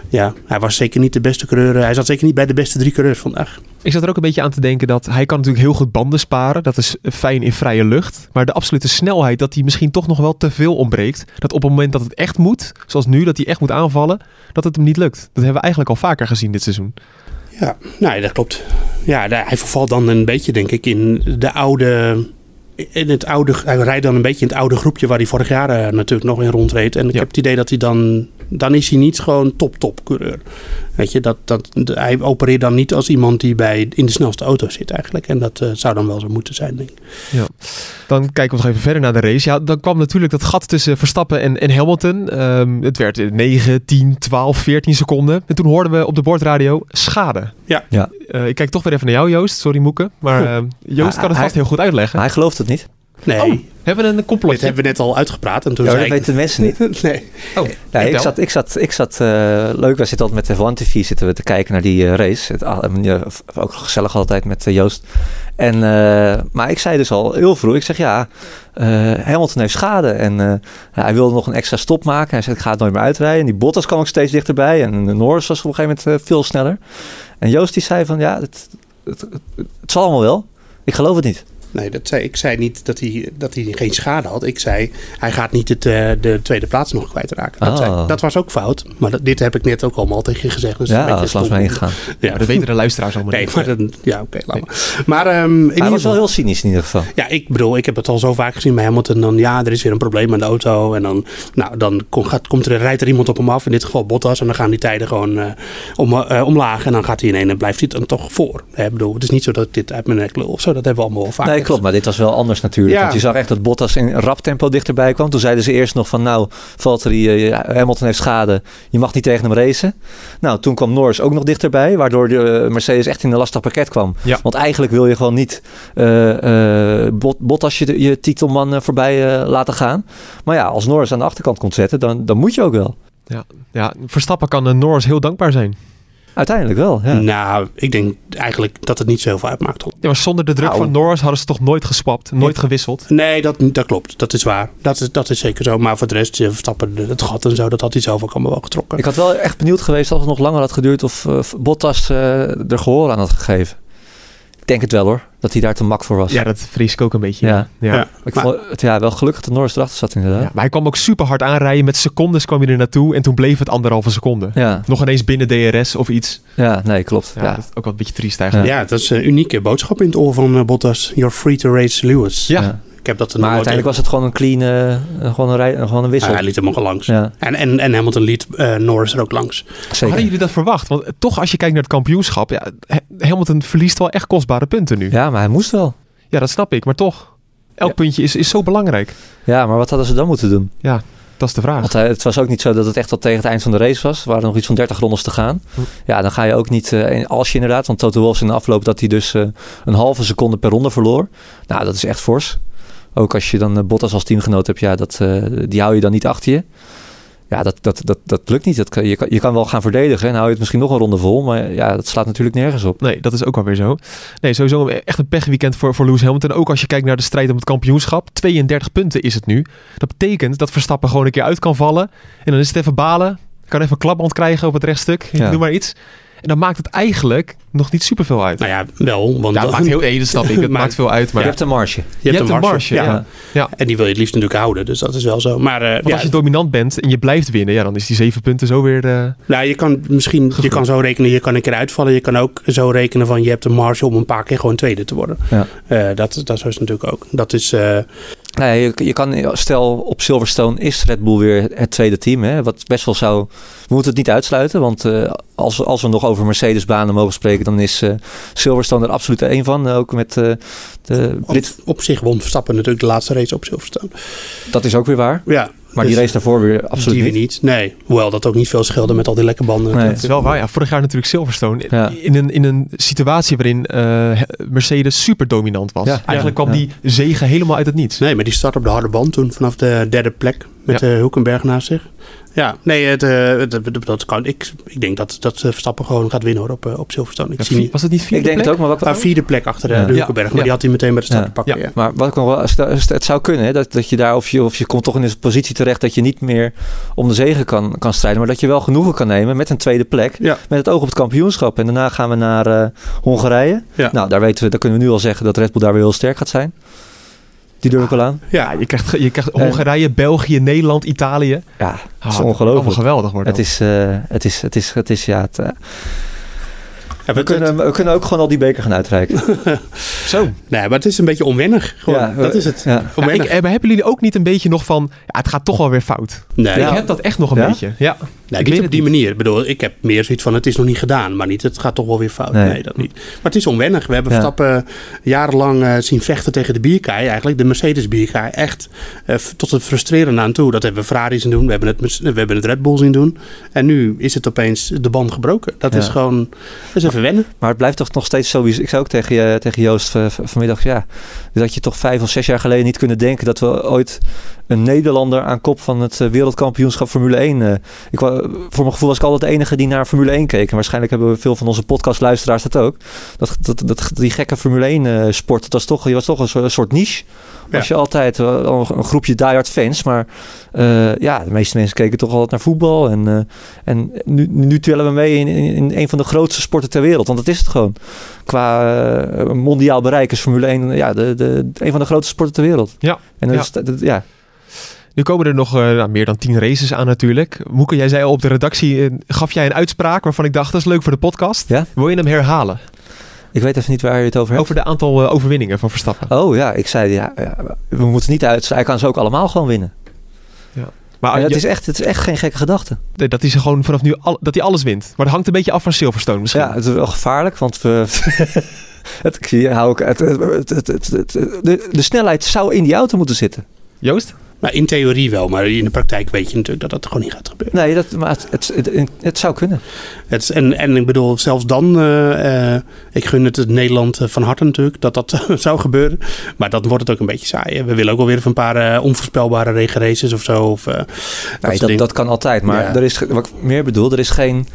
ja, hij was zeker niet de beste coureur. Hij zat zeker niet bij de beste 3 coureurs vandaag. Ik zat er ook een beetje aan te denken dat hij kan natuurlijk heel goed banden sparen. Dat is fijn in vrije lucht. Maar de absolute snelheid, dat hij misschien toch nog wel te veel ontbreekt. Dat op het moment dat het echt moet, zoals nu, dat hij echt moet aanvallen... dat het hem niet lukt. Dat hebben we eigenlijk al vaker gezien dit seizoen. Ja, nou ja, dat klopt. Ja, hij vervalt dan een beetje, denk ik, hij rijdt dan een beetje in het oude groepje waar hij vorig jaar natuurlijk nog in rondreed. En ik heb het idee dat hij dan is hij niet gewoon top coureur. Weet je, hij opereert dan niet als iemand die in de snelste auto zit eigenlijk. En dat zou dan wel zo moeten zijn, denk ik. Ja. Dan kijken we nog even verder naar de race. Ja, dan kwam natuurlijk dat gat tussen Verstappen en Hamilton. Het werd 9, 10, 12, 14 seconden. En toen hoorden we op de bordradio schade. Ja. Ik kijk toch weer even naar jou, Joost. Sorry, Moeken. Maar Joost kan het vast heel goed uitleggen. Hij gelooft het niet. Nee. Oh, hebben we een complotje? Dit hebben we net al uitgepraat. En toen dat weten de mensen niet. Nee. Oh, nee, ik zat leuk, wij zitten altijd met de F1 TV zitten we te kijken naar die race. Ook gezellig altijd met Joost. En, maar ik zei dus al heel vroeg, ik zeg Hamilton heeft schade. En hij wilde nog een extra stop maken. Hij zei, ik ga het nooit meer uitrijden. En die Bottas kwam ook steeds dichterbij. En de Norris was op een gegeven moment veel sneller. En Joost die zei van, het zal allemaal wel. Ik geloof het niet. Nee, ik zei niet dat hij geen schade had. Ik zei, hij gaat niet de tweede plaats nog kwijtraken. Dat was ook fout. Maar dit heb ik net ook allemaal tegen je gezegd. Dus dat is langs me heen gegaan. Ja. Maar dat weten de luisteraars allemaal niet. Maar laat maar. Maar hij was wel heel cynisch in ieder geval. Ja, ik bedoel, ik heb het al zo vaak gezien bij Hamilton. Dan, er is weer een probleem aan de auto. En dan, rijdt er iemand op hem af. In dit geval Bottas. En dan gaan die tijden gewoon omlaag. En dan gaat hij in en blijft hij dan toch voor. Ik bedoel, het is niet zo dat ik dit uit mijn nek lul of zo. Dat hebben we allemaal al vaak. Nee, klopt, maar dit was wel anders natuurlijk. Ja. Want je zag echt dat Bottas in rap tempo dichterbij kwam. Toen zeiden ze eerst nog van, Hamilton heeft schade. Je mag niet tegen hem racen. Nou, toen kwam Norris ook nog dichterbij. Waardoor de Mercedes echt in een lastig pakket kwam. Ja. Want eigenlijk wil je gewoon niet Bottas je titelman voorbij laten gaan. Maar ja, als Norris aan de achterkant komt zetten, dan moet je ook wel. Ja, Verstappen kan Norris heel dankbaar zijn. Uiteindelijk wel, ja. Nou, ik denk eigenlijk dat het niet zoveel uitmaakt. Ja, maar zonder de druk van Norris hadden ze toch nooit geswapt, nooit gewisseld? Nee, dat klopt. Dat is waar. Dat is zeker zo. Maar voor de rest, Verstappen het gat en zo, dat had hij zelf ook allemaal wel getrokken. Ik had wel echt benieuwd geweest als het nog langer had geduurd of Bottas er gehoor aan had gegeven. Ik denk het wel hoor, dat hij daar te mak voor was. Ja, dat vrees ik ook een beetje. Ja. Ik vond wel gelukkig dat Norris erachter zat inderdaad. Ja, maar hij kwam ook super hard aanrijden. Met secondes kwam hij er naartoe en toen bleef het 1,5 seconde. Ja. Nog ineens binnen DRS of iets. Ja, nee, klopt. Ja. Dat is ook wel een beetje triest eigenlijk. Ja, dat is een unieke boodschap in het oor van Bottas. You're free to race, Lewis. Ja. Ik heb dat maar uiteindelijk was het gewoon een clean, gewoon een wissel. Hij liet hem ook al langs. Ja. En Hamilton liet Norris er ook langs. Zeker. Hadden jullie dat verwacht? Want toch als je kijkt naar het kampioenschap, Hamilton verliest wel echt kostbare punten nu. Ja, maar hij moest wel. Ja, dat snap ik, maar toch. Elk puntje is zo belangrijk. Ja, maar wat hadden ze dan moeten doen? Ja, dat is de vraag. Want het was ook niet zo dat het echt tot tegen het eind van de race was. Er waren nog iets van 30 rondes te gaan. Ja, dan ga je ook niet... als je inderdaad... Want Toto Wolff in de afloop dat hij dus een halve seconde per ronde verloor. Nou, dat is echt fors. Ook als je dan Bottas als teamgenoot hebt. Ja, die hou je dan niet achter je. Ja, dat lukt niet. Je kan wel gaan verdedigen en hou je het misschien nog een ronde vol. Maar ja, dat slaat natuurlijk nergens op. Nee, dat is ook wel weer zo. Nee, sowieso echt een pechweekend voor Lewis Hamilton. Ook als je kijkt naar de strijd om het kampioenschap. 32 punten is het nu. Dat betekent dat Verstappen gewoon een keer uit kan vallen. En dan is het even balen. Kan even een klapband krijgen op het rechtstuk. Ja. Doe maar iets. En dan maakt het eigenlijk nog niet superveel uit. Nou ja, wel. Want dat maakt heel dat snap ik. Het maakt veel uit. Maar je hebt een marge. Je hebt een marge. En die wil je het liefst natuurlijk houden. Dus dat is wel zo. Maar, want als je dominant bent en je blijft winnen... Ja, dan is die 7 punten zo weer... Nou, je kan zo rekenen. Je kan een keer uitvallen. Je kan ook zo rekenen van... Je hebt een marge om een paar keer gewoon tweede te worden. Ja. Dat is natuurlijk ook. Dat is... Nou ja, je kan, stel op Silverstone is Red Bull weer het tweede team. Hè? Wat best wel zou... We moeten het niet uitsluiten. Want als we nog over Mercedes-banen mogen spreken... dan is Silverstone er absoluut één van. Ook met de Brit... Op zich won Verstappen natuurlijk de laatste race op Silverstone. Dat is ook weer waar. Ja. Maar dus die race daarvoor weer absoluut die niet. Nee, hoewel dat ook niet veel scheelde met al die lekke banden. Nee. Dat is wel waar. Ja. Vorig jaar natuurlijk Silverstone. Ja. In een situatie waarin Mercedes super dominant was. Ja. Eigenlijk kwam die zege helemaal uit het niets. Nee, maar die start op de harde band toen vanaf de derde plek. Met Hulkenberg naast zich. Ja, nee, dat kan. Ik denk dat Verstappen gewoon gaat winnen hoor, op Silverstone. Was het niet vierde plek? Ik denk het ook, maar vierde plek achter de Hulkenberg. Maar die had hij meteen bij de start te pakken. Ja. Ja. Maar het zou kunnen, hè, dat je daar of je komt toch in een positie terecht dat je niet meer om de zege kan strijden. Maar dat je wel genoegen kan nemen met een tweede plek. Ja. Met het oog op het kampioenschap. En daarna gaan we naar Hongarije. Ja. Nou, daar kunnen we nu al zeggen dat Red Bull daar weer heel sterk gaat zijn. Die durf ik wel aan. Ja, je krijgt Hongarije, België, Nederland, Italië. Ja, dat is ongelooflijk. Allemaal geweldig wordt het. We kunnen ook gewoon al die beker gaan uitreiken. Zo. Nee, maar het is een beetje onwennig. Gewoon. Ja, dat is het. Ja. Onwennig. Maar hebben jullie ook niet een beetje nog van... Ja, het gaat toch wel weer fout? Nee. Ik heb dat echt nog een beetje. Ja. Nee, niet op die manier. Ik bedoel, ik heb meer zoiets van... Het is nog niet gedaan, maar niet. Het gaat toch wel weer fout. Nee, dat niet. Maar het is onwennig. We hebben Verstappen jarenlang zien vechten tegen de bierkaai. Eigenlijk de Mercedes bierkaai. Echt tot het frustreren aan toe. Dat hebben we Ferrari zien doen. We hebben het Red Bull zien doen. En nu is het opeens de band gebroken. Dat is gewoon... Dat is wennen. Maar het blijft toch nog steeds sowieso. Ik zei ook tegen Joost vanmiddag... Ja, dat je toch 5 of 6 jaar geleden niet kunnen denken... dat we ooit een Nederlander aan kop van het wereldkampioenschap Formule 1... voor mijn gevoel was ik altijd de enige die naar Formule 1 keek. En waarschijnlijk hebben we veel van onze podcastluisteraars dat ook. Die gekke Formule 1 sport, je was toch een soort niche. Was je altijd een groepje diehard fans. Maar de meeste mensen keken toch altijd naar voetbal. En nu tellen we mee in een van de grootste sporten ter wereld. Want dat is het gewoon. Qua mondiaal bereik is Formule 1 een van de grootste sporten ter wereld. Ja. En dat is... Ja. Nu komen er nog meer dan 10 races aan natuurlijk. Moeke, jij zei al op de redactie, gaf jij een uitspraak waarvan ik dacht, dat is leuk voor de podcast. Ja? Wil je hem herhalen? Ik weet even niet waar je het over hebt. Over de aantal overwinningen van Verstappen. Oh ja, ik zei, we moeten niet uit. Hij kan ze ook allemaal gewoon winnen. Ja. Maar het is echt geen gekke gedachte. Nee, dat hij ze gewoon vanaf nu, dat hij alles wint. Maar dat hangt een beetje af van Silverstone misschien. Ja, het is wel gevaarlijk, want we... De snelheid zou in die auto moeten zitten. Joost? Maar in theorie wel, maar in de praktijk weet je natuurlijk dat gewoon niet gaat gebeuren. Nee, maar het zou kunnen. En ik bedoel, zelfs dan, ik gun het Nederland van harte natuurlijk, dat zou gebeuren. Maar dat wordt het ook een beetje saai. Hè? We willen ook alweer een paar onvoorspelbare regenraces of zo. Dat kan altijd, maar er is, wat ik meer bedoel, er is geen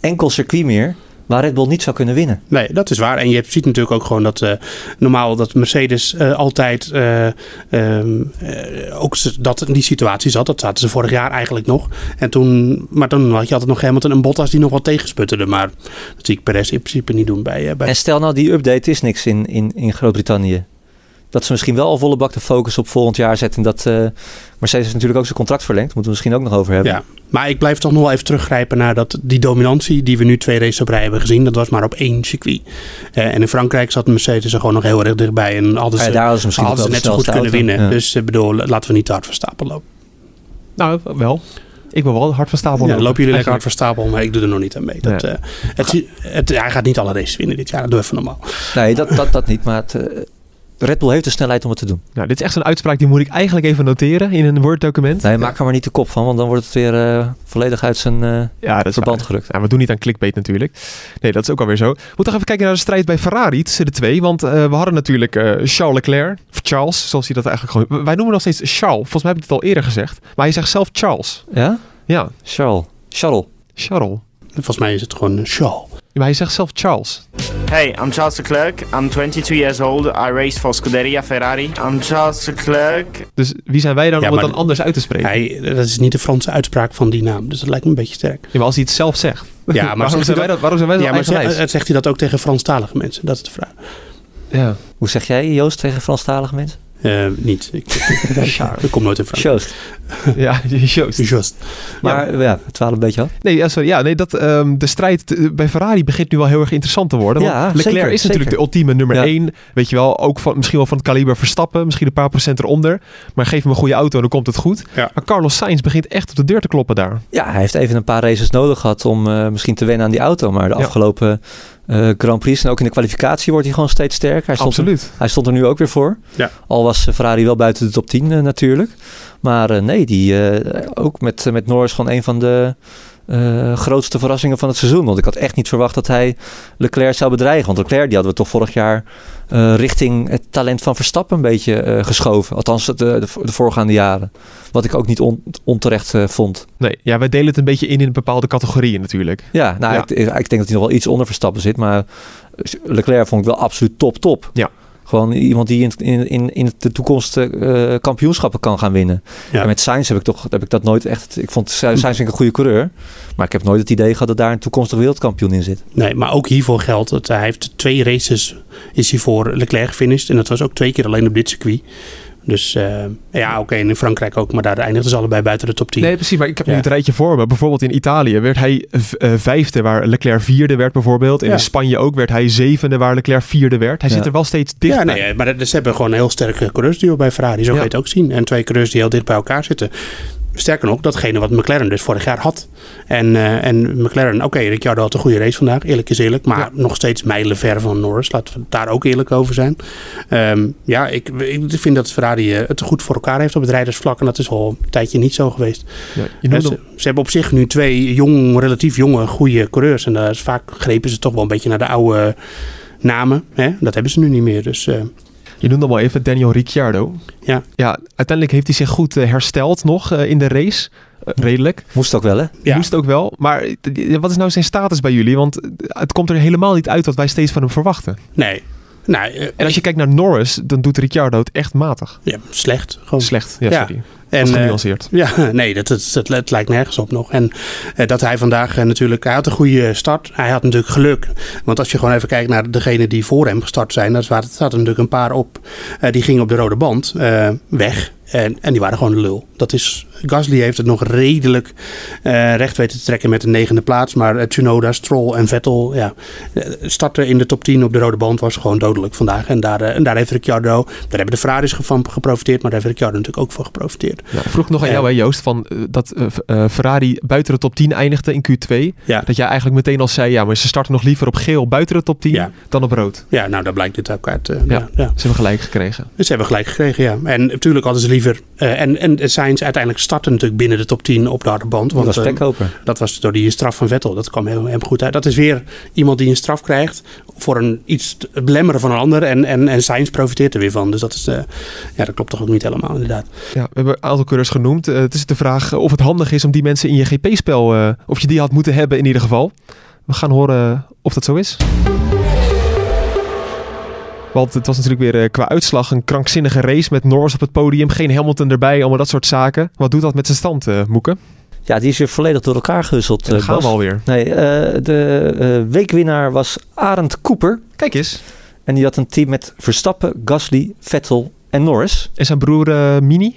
enkel circuit meer... waar Red Bull niet zou kunnen winnen. Nee, dat is waar. En je ziet natuurlijk ook gewoon dat normaal dat Mercedes altijd ook dat in die situatie zat. Dat zaten ze vorig jaar eigenlijk nog. En toen had je altijd nog Hamilton en Bottas die nog wat tegensputterde. Maar dat zie ik Perez in principe niet doen bij... En stel nou, die update is niks in Groot-Brittannië. Dat ze misschien wel al volle bak de focus op volgend jaar zetten. En dat Mercedes natuurlijk ook zijn contract verlengt. Moeten we misschien ook nog over hebben. Ja, maar ik blijf toch nog wel even teruggrijpen naar die dominantie... die we nu 2 races op rij hebben gezien. Dat was maar op 1 circuit. En in Frankrijk zat Mercedes er gewoon nog heel erg dichtbij. En hadden ze net zo goed kunnen winnen. Ja. Dus bedoel, laten we niet te hard van stapel lopen. Nou, wel... Ik ben wel hard van stapel. Ja, lopen jullie lekker hard van stapel, maar ik doe er nog niet aan mee. Dat, nee. Hij gaat niet alle races winnen dit jaar. Dat doe even normaal. Nee, dat niet. Maar het, Red Bull heeft de snelheid om het te doen. Nou, dit is echt zo'n uitspraak die moet ik eigenlijk even noteren in een Word-document. Nee, maak er maar niet de kop van, want dan wordt het weer volledig uit zijn verband gerukt. Ja, we doen niet aan clickbait natuurlijk. Nee, dat is ook alweer zo. We moeten toch even kijken naar de strijd bij Ferrari tussen de twee. Want we hadden natuurlijk Charles Leclerc, of Charles, zoals hij dat eigenlijk gewoon... Wij noemen nog steeds Charles. Volgens mij heb ik het al eerder gezegd. Maar hij zegt zelf Charles. Ja? Ja. Charles. Volgens mij is het gewoon een Charles. Maar hij zegt zelf Charles. Hey, I'm Charles Leclerc. I'm 22 years old. I race for Scuderia Ferrari. I'm Charles Leclerc. Dus wie zijn wij dan om het dan anders uit te spreken? Dat is niet de Franse uitspraak van die naam. Dus dat lijkt me een beetje sterk. Ja, maar als hij het zelf zegt. Ja, maar waarom zijn wij dan zegt hij dat ook tegen Franstalige mensen? Dat is de vraag. Ja. Hoe zeg jij, Joost, tegen Franstalige mensen? Niet. Ik kom nooit in Frankrijk. Joost. Ja, Joost. Maar ja, het dwaalt een beetje af. Nee, sorry, dat de strijd bij Ferrari begint nu wel heel erg interessant te worden. Ja, want Leclerc is natuurlijk de ultieme nummer 1. Weet je wel, ook misschien wel van het kaliber Verstappen. Misschien een paar procent eronder. Maar geef hem een goede auto en dan komt het goed. Ja. Maar Carlos Sainz begint echt op de deur te kloppen daar. Ja, hij heeft even een paar races nodig gehad om misschien te wennen aan die auto. Maar de afgelopen... Grand Prix en ook in de kwalificatie wordt hij gewoon steeds sterker. Hij stond er nu ook weer voor. Ja. Al was Ferrari wel buiten de top 10 natuurlijk. Maar ook met Norris gewoon een van de grootste verrassingen van het seizoen. Want ik had echt niet verwacht dat hij Leclerc zou bedreigen. Want Leclerc die hadden we toch vorig jaar richting het talent van Verstappen een beetje geschoven. Althans de voorgaande jaren. Wat ik ook niet onterecht vond. Nee, ja, wij delen het een beetje in bepaalde categorieën natuurlijk. Ja, nou, ja. Ik denk dat hij nog wel iets onder Verstappen zit. Maar Leclerc vond ik wel absoluut top. Ja. Gewoon iemand die in de toekomst kampioenschappen kan gaan winnen. Ja. En met Sainz heb ik dat nooit echt... Ik vond Sainz een goede coureur. Maar ik heb nooit het idee gehad dat daar een toekomstig wereldkampioen in zit. Nee, maar ook hiervoor geldt dat hij heeft 2 races is hij voor Leclerc gefinished. En dat was ook 2 keer alleen op dit circuit. Dus en in Frankrijk ook. Maar daar eindigden ze allebei buiten de top 10. Nee, precies. Maar ik heb nu het rijtje voor me. Bijvoorbeeld in Italië werd hij 5e, waar Leclerc 4e werd bijvoorbeeld. En in Spanje ook werd hij 7e, waar Leclerc 4e werd. Hij zit er wel steeds dicht bij. Nee, maar ze hebben gewoon een heel sterke coureursduo bij Ferrari. Zo kan je het ook zien. En 2 coureurs die heel dicht bij elkaar zitten. Sterker nog, datgene wat McLaren dus vorig jaar had. En McLaren, Ricciardo had een goede race vandaag. Eerlijk is eerlijk. Maar nog steeds mijlenver van Norris. Laten we daar ook eerlijk over zijn. Ik vind dat Ferrari het goed voor elkaar heeft op het rijdersvlak. En dat is al een tijdje niet zo geweest. Ja, ze hebben op zich nu 2 relatief jonge, goede coureurs. En vaak grepen ze toch wel een beetje naar de oude namen. Hè? Dat hebben ze nu niet meer. Dus... Je noemde al even Daniel Ricciardo. Ja, uiteindelijk heeft hij zich goed hersteld nog in de race. Redelijk. Moest ook wel, hè? Ja. Moest ook wel. Maar wat is nou zijn status bij jullie? Want het komt er helemaal niet uit wat wij steeds van hem verwachten. Nee. Nou, en als je kijkt naar Norris, dan doet Ricciardo het echt matig. Ja, slecht. Gewoon. Slecht, ja, sorry. En genuanceerd. Het lijkt nergens op nog. En dat hij vandaag natuurlijk... Hij had een goede start. Hij had natuurlijk geluk. Want als je gewoon even kijkt naar degenen die voor hem gestart zijn... Daar zaten natuurlijk een paar op. Die gingen op de rode band weg. En die waren gewoon de lul. Gasly heeft het nog redelijk recht weten te trekken met de negende plaats. Maar Tsunoda, Stroll en Vettel... starten in de top 10 op de rode band was gewoon dodelijk vandaag. En daar heeft Ricciardo... Daar hebben de Ferraris van geprofiteerd. Maar daar heeft Ricciardo natuurlijk ook van geprofiteerd. Ja, vroeg nog aan jou, hè, Joost, van dat Ferrari buiten de top 10 eindigde in Q2. Ja. Dat jij eigenlijk meteen al zei, maar ze starten nog liever op geel buiten de top 10 dan op rood. Ja, nou, daar blijkt dit ook uit. Ze hebben gelijk gekregen. Ja. En natuurlijk hadden ze liever... en Sainz uiteindelijk startte natuurlijk binnen de top 10 op de harde band. Want dat was spekkoper. Dat was door die straf van Vettel. Dat kwam hem goed uit. Dat is weer iemand die een straf krijgt voor het belemmeren van een ander. En Sainz profiteert er weer van. Dus dat is... dat klopt toch ook niet helemaal, inderdaad. Ja, we hebben aantal coureurs genoemd. Het is de vraag of het handig is om die mensen in je GP-spel... of je die had moeten hebben in ieder geval. We gaan horen of dat zo is. Want het was natuurlijk weer qua uitslag een krankzinnige race... met Norris op het podium, geen Hamilton erbij, allemaal dat soort zaken. Wat doet dat met zijn stand, Moeken? Ja, die is weer volledig door elkaar gehusteld. Daar gaan we alweer. Nee, de weekwinnaar was Arend Cooper. Kijk eens. En die had een team met Verstappen, Gasly, Vettel en Norris. En zijn broer Mini...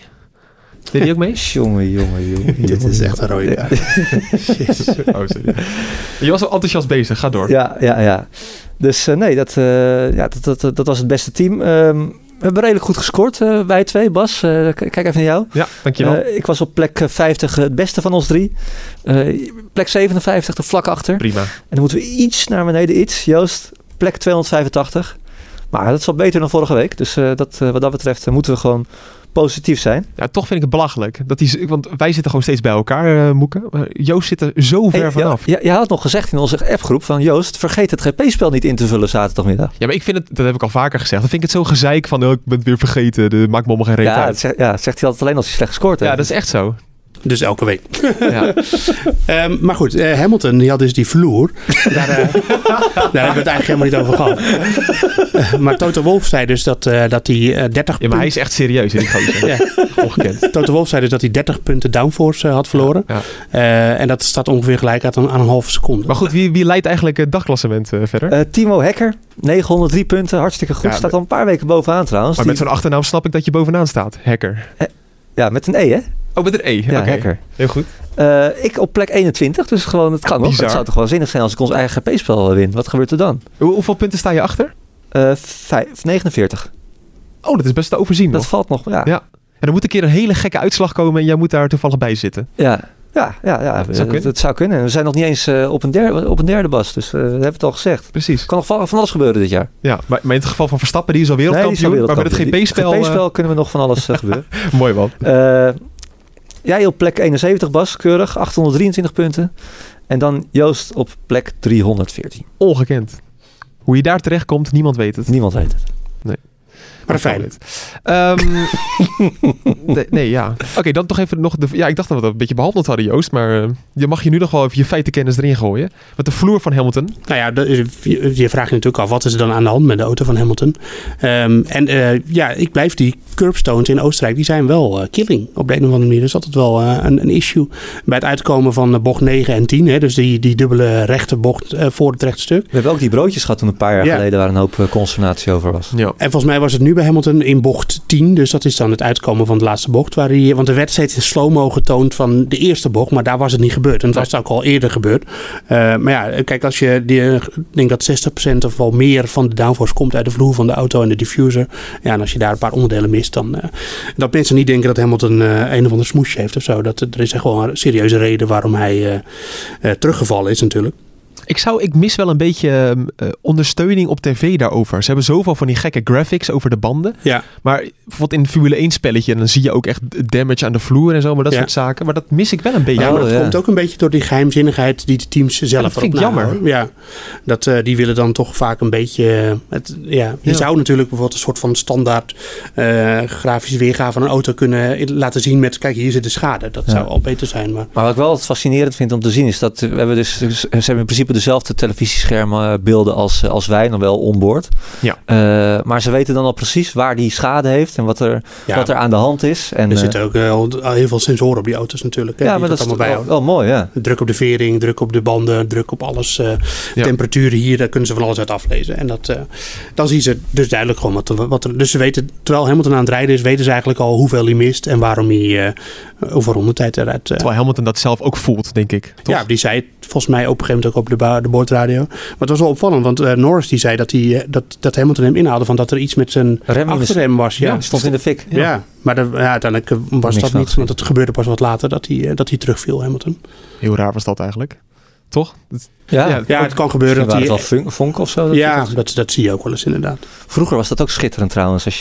Deed hij ook mee? Jongen. Dit is echt een rode dag. Je was al enthousiast bezig. Ga door. Ja. Dus dat was het beste team. We hebben redelijk goed gescoord, wij twee. Bas, kijk even naar jou. Ja, dankjewel. Ik was op plek 50 het beste van ons 3. Plek 57 er vlak achter. Prima. En dan moeten we iets naar beneden. Joost, plek 285. Maar dat is al beter dan vorige week. Dus wat dat betreft moeten we gewoon positief zijn. Ja, toch vind ik het belachelijk. Want wij zitten gewoon steeds bij elkaar, Moeken. Joost zit er zo ver vanaf. Je had nog gezegd in onze appgroep van Joost, vergeet het GP-spel niet in te vullen zaterdagmiddag. Ja, maar ik vind het, dat heb ik al vaker gezegd, dan vind ik het zo gezeik van, ik ben het weer vergeten, maakt me allemaal geen reet uit. Ja, zegt hij altijd alleen als hij slecht scoort. Ja, dat is echt zo. Dus elke week. Ja. Maar goed, Hamilton die had dus die vloer. Daar hebben we het eigenlijk helemaal niet over gehad. Maar Toto Wolff zei dus dat hij 30 punten... Ja, maar hij is echt serieus. Die gozer. Ja. Ongekend. Toto Wolff zei dus dat hij 30 punten downforce had verloren. Ja. En dat staat ongeveer gelijk aan een halve seconde. Maar goed, wie leidt eigenlijk het dagklassement verder? Timo Hekker, 903 punten. Hartstikke goed. Ja, staat al een paar weken bovenaan trouwens. Maar met zo'n achternaam snap ik dat je bovenaan staat. Hekker. Ja, met een E, hè? Oh, met een E. Ja, okay. Hacker. Heel goed. Ik op plek 21, dus gewoon het kan nog. Het zou toch wel zinnig zijn als ik ons eigen GP-spel win. Wat gebeurt er dan? Hoeveel punten sta je achter? 49. Oh, dat is best te overzien. Dat valt nog, ja. En dan moet een keer een hele gekke uitslag komen en jij moet daar toevallig bij zitten. Ja, dat zou kunnen. We zijn nog niet eens op een derde bas, dus we hebben het al gezegd. Precies. Er kan nog van alles gebeuren dit jaar. Ja, maar in het geval van Verstappen, die is al wereldkampioen. Maar met het GP-spel... kunnen we nog van alles gebeuren. Mooi man. Jij op plek 71, Bas, keurig, 823 punten. En dan Joost op plek 314. Ongekend. Hoe je daar terechtkomt, niemand weet het. Nee. Maar fijn. Oké, dan toch even nog... ik dacht dat we dat een beetje behandeld hadden, Joost. Maar je mag je nu nog wel even je feitenkennis erin gooien. Want de vloer van Hamilton... Nou ja, je vraagt je natuurlijk af... wat is er dan aan de hand met de auto van Hamilton? Ik blijf die curbstones in Oostenrijk... die zijn wel killing op de een of andere manier. Dus altijd wel een issue. Bij het uitkomen van bocht 9 en 10. Hè, dus die dubbele rechte bocht voor het rechte stuk. We hebben ook die broodjes gehad toen een paar jaar geleden... waar een hoop consternatie over was. Ja. En volgens mij was het nu bij Hamilton in bocht 10. Dus dat is dan het uitkomen van de laatste bocht. Want er werd steeds in slow-mo getoond van de eerste bocht. Maar daar was het niet gebeurd. En dat was ook al eerder gebeurd. Kijk, als je... Ik denk dat 60% of wel meer van de downforce komt uit de vloer van de auto en de diffuser. Ja, en als je daar een paar onderdelen mist, dan... dat mensen niet denken dat Hamilton een of ander smoesje heeft of zo. Er is echt wel een serieuze reden waarom hij teruggevallen is natuurlijk. Ik mis wel een beetje ondersteuning op tv daarover. Ze hebben zoveel van die gekke graphics over de banden. Ja. Maar bijvoorbeeld in een Formule 1 spelletje... dan zie je ook echt damage aan de vloer en zo. Maar dat soort zaken. Maar dat mis ik wel een beetje. Ja, maar dat komt ook een beetje door die geheimzinnigheid... die de teams zelf dat vind ik jammer. Ja, die willen dan toch vaak een beetje... zou natuurlijk bijvoorbeeld een soort van standaard... grafische weergave van een auto kunnen laten zien met... kijk, hier zit de schade. Dat zou al beter zijn. Maar wat ik wel fascinerend vind om te zien... is dat we hebben ze hebben in principe... dezelfde televisieschermen beelden als wij, dan wel onboard. Ja. Maar ze weten dan al precies waar die schade heeft en wat er aan de hand is. En er zitten ook heel veel sensoren op die auto's natuurlijk. Hè, ja, maar dat is wel mooi. Ja. Druk op de vering, druk op de banden, druk op alles. Temperaturen hier, daar kunnen ze van alles uit aflezen. En dan zien ze dus duidelijk gewoon wat er... Dus ze weten, terwijl Hamilton aan het rijden is, weten ze eigenlijk al hoeveel hij mist en waarom hij over rondetijd eruit... Terwijl Hamilton dat zelf ook voelt, denk ik. Toch? Ja, die zei het volgens mij op een gegeven moment ook op de boordradio. Maar het was wel opvallend, want Norris die zei dat Hamilton hem inhaalde van dat er iets met zijn achterrem was. Ja, stond in de fik. Ja. Maar uiteindelijk was niks dat niet, want het gebeurde pas wat later dat hij terugviel, Hamilton. Heel raar was dat eigenlijk. Toch? Het kan gebeuren. Dat was wel vonk of zo? Dat zie je ook wel eens inderdaad. Vroeger was dat ook schitterend trouwens.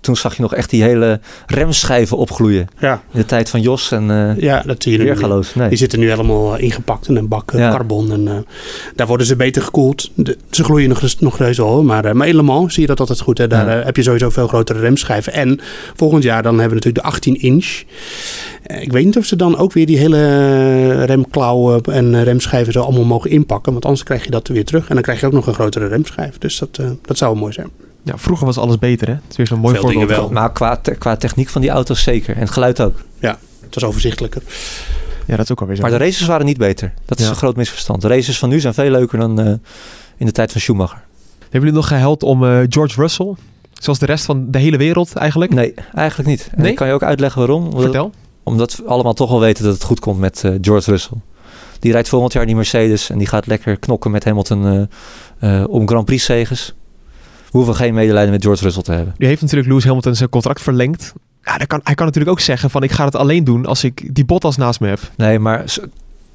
Toen zag je nog echt die hele remschijven opgloeien. Ja. In de tijd van Jos en dat zie je weergaloos. Nee. Die zitten nu helemaal ingepakt in een bak carbon. En, daar worden ze beter gekoeld. Ze gloeien nog reuze al. Maar in Le Mans zie je dat altijd goed. Hè? Daar heb je sowieso veel grotere remschijven. En volgend jaar dan hebben we natuurlijk de 18 inch. Ik weet niet of ze dan ook weer die hele remklauwen en remschijven zo allemaal mogen inpakken. Want anders krijg je dat weer terug. En dan krijg je ook nog een grotere remschijf. Dus dat zou wel mooi zijn. Ja, vroeger was alles beter, hè? Het is weer zo'n mooi voorbeeld. Wel. Maar qua techniek van die auto's zeker. En het geluid ook. Ja, het was overzichtelijker. Ja, dat is ook alweer zo. Maar de races waren niet beter. Dat is een groot misverstand. De races van nu zijn veel leuker dan in de tijd van Schumacher. Hebben jullie nog gehuild om George Russell? Zoals de rest van de hele wereld eigenlijk? Nee, eigenlijk niet. En kan je ook uitleggen waarom? Vertel. Omdat we allemaal toch wel weten dat het goed komt met George Russell. Die rijdt volgend jaar die Mercedes en die gaat lekker knokken met Hamilton om Grand Prix zeges. We hoeven geen medelijden met George Russell te hebben. Die heeft natuurlijk Lewis Hamilton zijn contract verlengd. Ja, hij kan natuurlijk ook zeggen van ik ga het alleen doen als ik die Bottas naast me heb. Nee, maar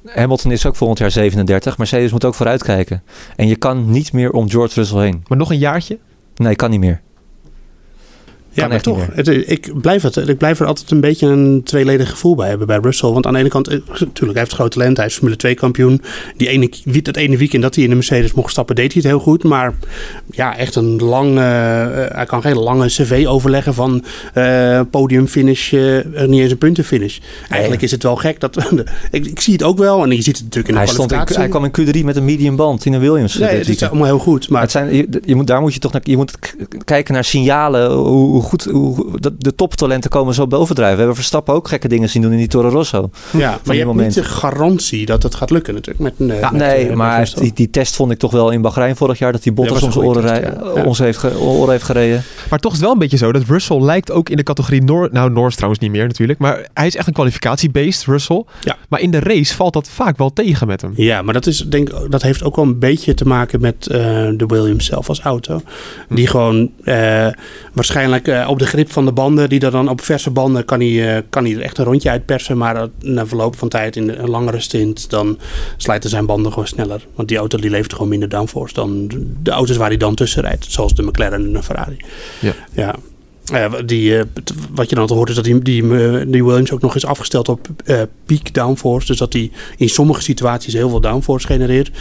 Hamilton is ook volgend jaar 37. Mercedes moet ook vooruitkijken. En je kan niet meer om George Russell heen. Maar nog een jaartje? Nee, kan niet meer. Ja, maar toch. Ik blijf er altijd een beetje een tweeledig gevoel bij hebben bij Russell. Want aan de ene kant, natuurlijk, hij heeft groot talent. Hij is Formule 2 kampioen. Dat ene weekend dat hij in de Mercedes mocht stappen, deed hij het heel goed. Maar ja, echt een lange... hij kan geen lange cv overleggen van podiumfinish, niet eens een puntenfinish. Eigenlijk is het wel gek. Ik zie het ook wel. En je ziet het natuurlijk in de kwalificatie. Hij kwam in Q3 met een medium band in een Williams. Ja, dat is allemaal heel goed. Maar je moet kijken naar signalen, de toptalenten komen zo bovendrijven. We hebben Verstappen ook gekke dingen zien doen in die Toro Rosso. Ja, maar je hebt niet de garantie dat het gaat lukken natuurlijk. Maar die test vond ik toch wel in Bahrein vorig jaar, dat die Bottas ons oren heeft gereden. Maar toch is het wel een beetje zo dat Russell lijkt ook in de categorie Norris trouwens niet meer natuurlijk, maar hij is echt een kwalificatiebeest, Russell. Ja. Maar in de race valt dat vaak wel tegen met hem. Ja, maar dat heeft ook wel een beetje te maken met de Williams zelf als auto. Die gewoon waarschijnlijk op de grip van de banden, die dan op verse banden kan hij er echt een rondje uitpersen. Maar na verloop van tijd in een langere stint, dan slijten zijn banden gewoon sneller. Want die auto die levert gewoon minder downforce dan de auto's waar hij dan tussen rijdt. Zoals de McLaren en de Ferrari. Ja. Wat je dan altijd hoort is dat die Williams ook nog eens afgesteld op peak downforce. Dus dat hij in sommige situaties heel veel downforce genereert.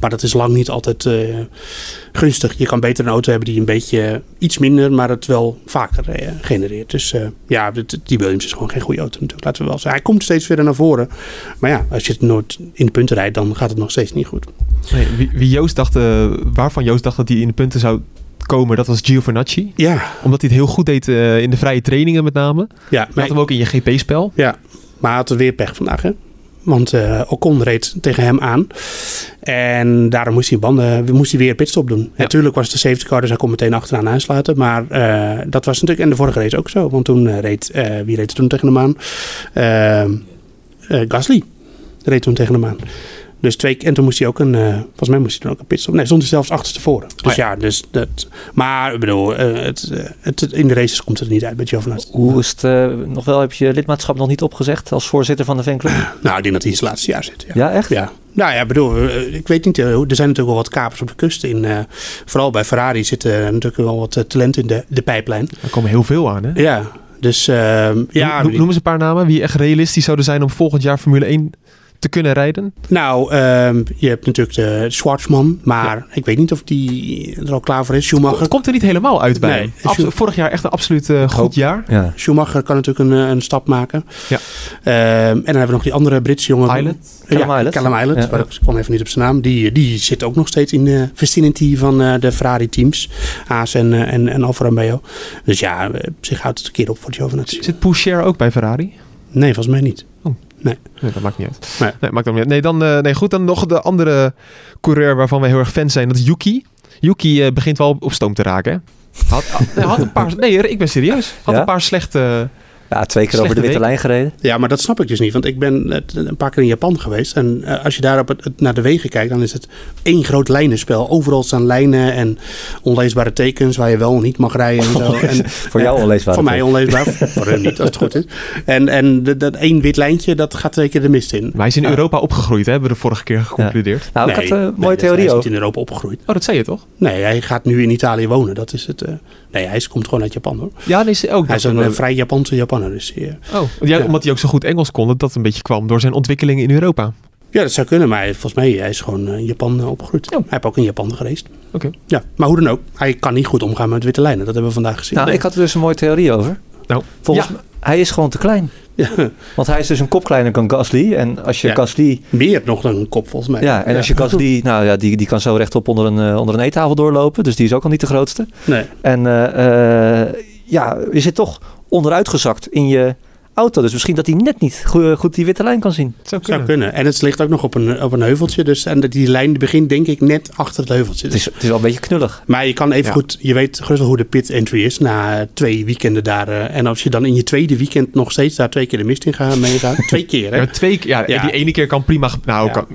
Maar dat is lang niet altijd gunstig. Je kan beter een auto hebben die een beetje iets minder, maar het wel vaker genereert. Dus die Williams is gewoon geen goede auto natuurlijk. Laten we wel zeggen. Hij komt steeds verder naar voren. Maar ja, als je het nooit in de punten rijdt, dan gaat het nog steeds niet goed. Nee, waarvan Joost dacht dat hij in de punten zou komen, dat was Giovinazzi. Ja. Omdat hij het heel goed deed in de vrije trainingen met name. Ja, maar had hem ook in je GP-spel. Ja, maar hij had weer pech vandaag, hè? Want Ocon reed tegen hem aan. En daarom moest hij weer pitstop doen. Natuurlijk was de safety car, dus hij kon meteen achteraan aansluiten. Maar dat was natuurlijk in de vorige race ook zo. Want toen wie reed toen tegen hem aan? Gasly reed toen tegen hem aan. Dus en toen moest hij ook volgens mij moest hij dan ook een pitstop. Nee, stond hij zelfs achterstevoren. Dus in de races komt het er niet uit bij Giovinazzi. Hoe is het nog wel? Heb je lidmaatschap nog niet opgezegd als voorzitter van de fanclub? Nou, ik denk dat hij in zijn laatste jaar zit. Ja, ja echt? Ja. Nou ja, ik weet niet. Er zijn natuurlijk wel wat kapers op de kust. Vooral bij Ferrari zitten natuurlijk wel wat talent in de pijplijn. Er komen heel veel aan, hè? Ja. Dus, noem eens een paar namen wie echt realistisch zouden zijn om volgend jaar Formule 1... te kunnen rijden? Nou, je hebt natuurlijk de Schwarzman, maar ik weet niet of die er al klaar voor is. Schumacher het komt er niet helemaal uit bij. Nee. Vorig jaar echt een absoluut goed jaar. Ja. Schumacher kan natuurlijk een stap maken. Ja. En dan hebben we nog die andere Britse jongen. Callum Islet. Ja. Ik kwam even niet op zijn naam. Die zit ook nog steeds in de vicinity van de Ferrari teams. Haas en Alfa Romeo. Dus ja, zich houdt het een keer op voor Giovinazzi. Zit Poucher ook bij Ferrari? Nee, volgens mij niet. Oh. Nee, dat maakt niet uit. Nee. Dan nog de andere coureur waarvan wij heel erg fan zijn. Dat is Yuki. Yuki begint wel op stoom te raken. Hè? Had een paar... Nee, ik ben serieus. Had een paar slechte... Ja, 2 keer over de witte lijn gereden. Ja, maar dat snap ik dus niet. Want ik ben een paar keer in Japan geweest. En als je daar naar de wegen kijkt, dan is het één groot lijnenspel. Overal staan lijnen en onleesbare tekens waar je wel niet mag rijden. En zo. Voor jou onleesbaar. Voor mij onleesbaar. Voor hem niet, als het goed is. En dat één wit lijntje, dat gaat 2 keer de mist in. Maar hij is in Europa opgegroeid, hè? Hebben we de vorige keer geconcludeerd. Ja. Nou, ik had een mooie theorie ook. Hij is niet in Europa opgegroeid. Oh, dat zei je toch? Nee, hij gaat nu in Italië wonen. Dat is het. Nee, hij komt gewoon uit Japan, hoor. Ja, dat is ook. Hij is een vrij Japanse Japan. Dus, omdat hij ook zo goed Engels kon, dat dat een beetje kwam door zijn ontwikkelingen in Europa. Ja, dat zou kunnen, maar volgens mij hij is gewoon in Japan opgegroeid. Ja. Hij heeft ook in Japan gereisd. Okay. Ja, maar hoe dan ook, hij kan niet goed omgaan met witte lijnen. Dat hebben we vandaag gezien. Nou, ik had er dus een mooie theorie over. Nou, volgens mij, hij is gewoon te klein. Ja. Want hij is dus een kop kleiner dan Gasly. En als je Gasly... Meer nog dan een kop, volgens mij. Ja, en als je Gasly... Nou ja, die kan zo rechtop onder een eettafel doorlopen. Dus die is ook al niet de grootste. Nee. En je zit toch onderuitgezakt in je auto. Dus misschien dat hij net niet goed die witte lijn kan zien. Het zou kunnen. En het ligt ook nog op een heuveltje. Dus, en die lijn begint denk ik net achter het heuveltje. Dus. Het is wel een beetje knullig. Maar je kan even goed... Je weet gerust wel hoe de pit entry is na 2 weekenden daar. En als je dan in je tweede weekend nog steeds daar 2 keer de mist in meegaat. 2 keer, hè? Die ene keer kan prima...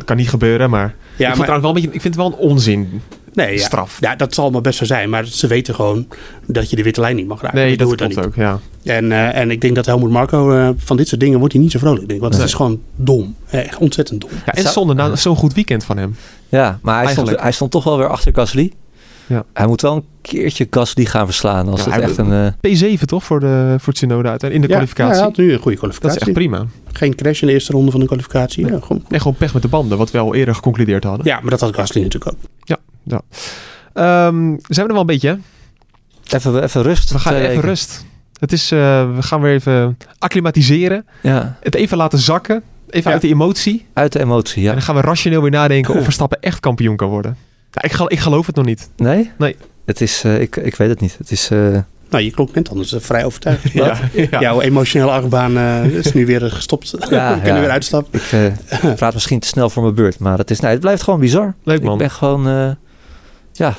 Kan niet gebeuren, maar... Ja, ik vind het wel een onzin. Nee, straf. Ja, dat zal maar best zo zijn. Maar ze weten gewoon dat je de witte lijn niet mag raken. Nee, dat klopt ook, ja. En ik denk dat Helmut Marko van dit soort dingen wordt hij niet zo vrolijk. Het is gewoon dom. Echt ontzettend dom. Ja, en zonde na zo'n goed weekend van hem. Ja, maar hij stond toch wel weer achter Gasly. Ja. Hij moet wel een keertje Gasly gaan verslaan. Als ja, dat echt een P7 toch voor Tsunoda in de kwalificatie. Ja, hij had nu een goede kwalificatie. Dat is echt prima. Geen crash in de eerste ronde van de kwalificatie. Nee, ja, gewoon pech met de banden, wat we al eerder geconcludeerd hadden. Ja, maar dat had Gasly natuurlijk ook. Ja. Zijn we er wel een beetje, hè? Even rust. We gaan even rust. Het is, we gaan weer even acclimatiseren. Ja. Het even laten zakken. Even uit de emotie. Uit de emotie, ja. En dan gaan we rationeel weer nadenken of Verstappen echt kampioen kan worden. Nou, ik geloof het nog niet. Nee? Het is, ik weet het niet. Het is... Nou, je klonk net anders vrij overtuigd. Ja. Jouw emotionele achtbaan is nu weer gestopt. We kunnen weer uitstappen. Ik praat misschien te snel voor mijn beurt. Maar het blijft gewoon bizar. Leuk, man. Ik ben gewoon...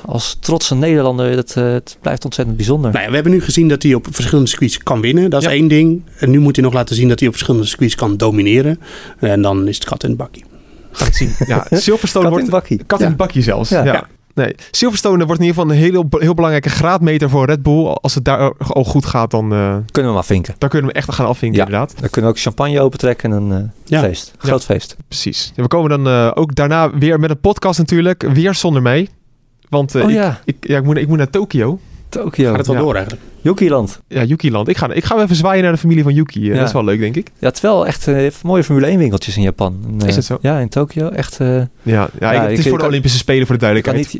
als trotse Nederlander, het blijft ontzettend bijzonder. Nou ja, we hebben nu gezien dat hij op verschillende circuits kan winnen. Dat is één ding. En nu moet hij nog laten zien dat hij op verschillende circuits kan domineren. En dan is het kat in het bakkie. Gaan we zien. Ja, Silverstone wordt... Kat in het bakkie zelfs. Ja. Nee. Silverstone wordt in ieder geval een heel belangrijke graadmeter voor Red Bull. Als het daar al goed gaat, dan... kunnen we hem afvinken. Dan kunnen we hem echt gaan afvinken, inderdaad. Dan kunnen we ook champagne opentrekken en een feest. Groot feest. Precies. En we komen dan ook daarna weer met een podcast natuurlijk. Weer zonder mij. Want ik moet naar Tokio. Gaat het wel door eigenlijk? Yuki-land. Ja, Yuki-land. Ik ga even zwaaien naar de familie van Yuki. Dat is wel leuk, denk ik. Ja, het is wel echt mooie Formule 1 winkeltjes in Japan. Is het zo? Ja, in Tokio. Echt... het is voor de Olympische Spelen, voor de duidelijkheid.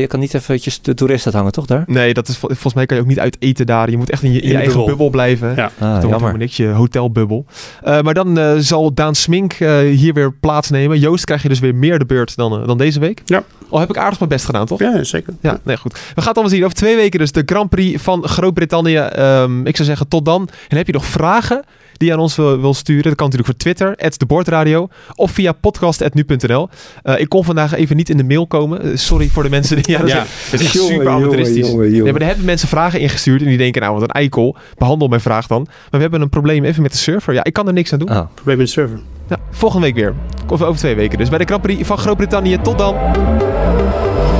Je kan niet eventjes de toerist hangen, toch, daar? Nee, dat is, volgens mij kan je ook niet uit eten daar. Je moet echt in je eigen bubbel blijven. Ja. Jammer. Niks, je hotelbubbel. Maar dan zal Daan Smink hier weer plaatsnemen. Joost, krijg je dus weer meer de beurt dan deze week. Ja. Al heb ik aardig mijn best gedaan, toch? Ja, zeker. Ja, nee, goed. We gaan het allemaal zien. Over 2 weken dus de Grand Prix van Groot-Brittannië. Ik zou zeggen tot dan. En heb je nog vragen die je aan ons wil sturen? Dat kan natuurlijk voor Twitter, @debordradio. Of via podcast@nu.nl. Ik kon vandaag even niet in de mail komen. Sorry voor de mensen. Dat is super amateuristisch. Nee, maar daar hebben mensen vragen ingestuurd. En die denken, nou, wat een eikel. Behandel mijn vraag dan. Maar we hebben een probleem even met de server. Ja, ik kan er niks aan doen. Probleem met de server. Ja, volgende week weer. Of over 2 weken dus. Bij de Grand Prix van Groot-Brittannië. Tot dan.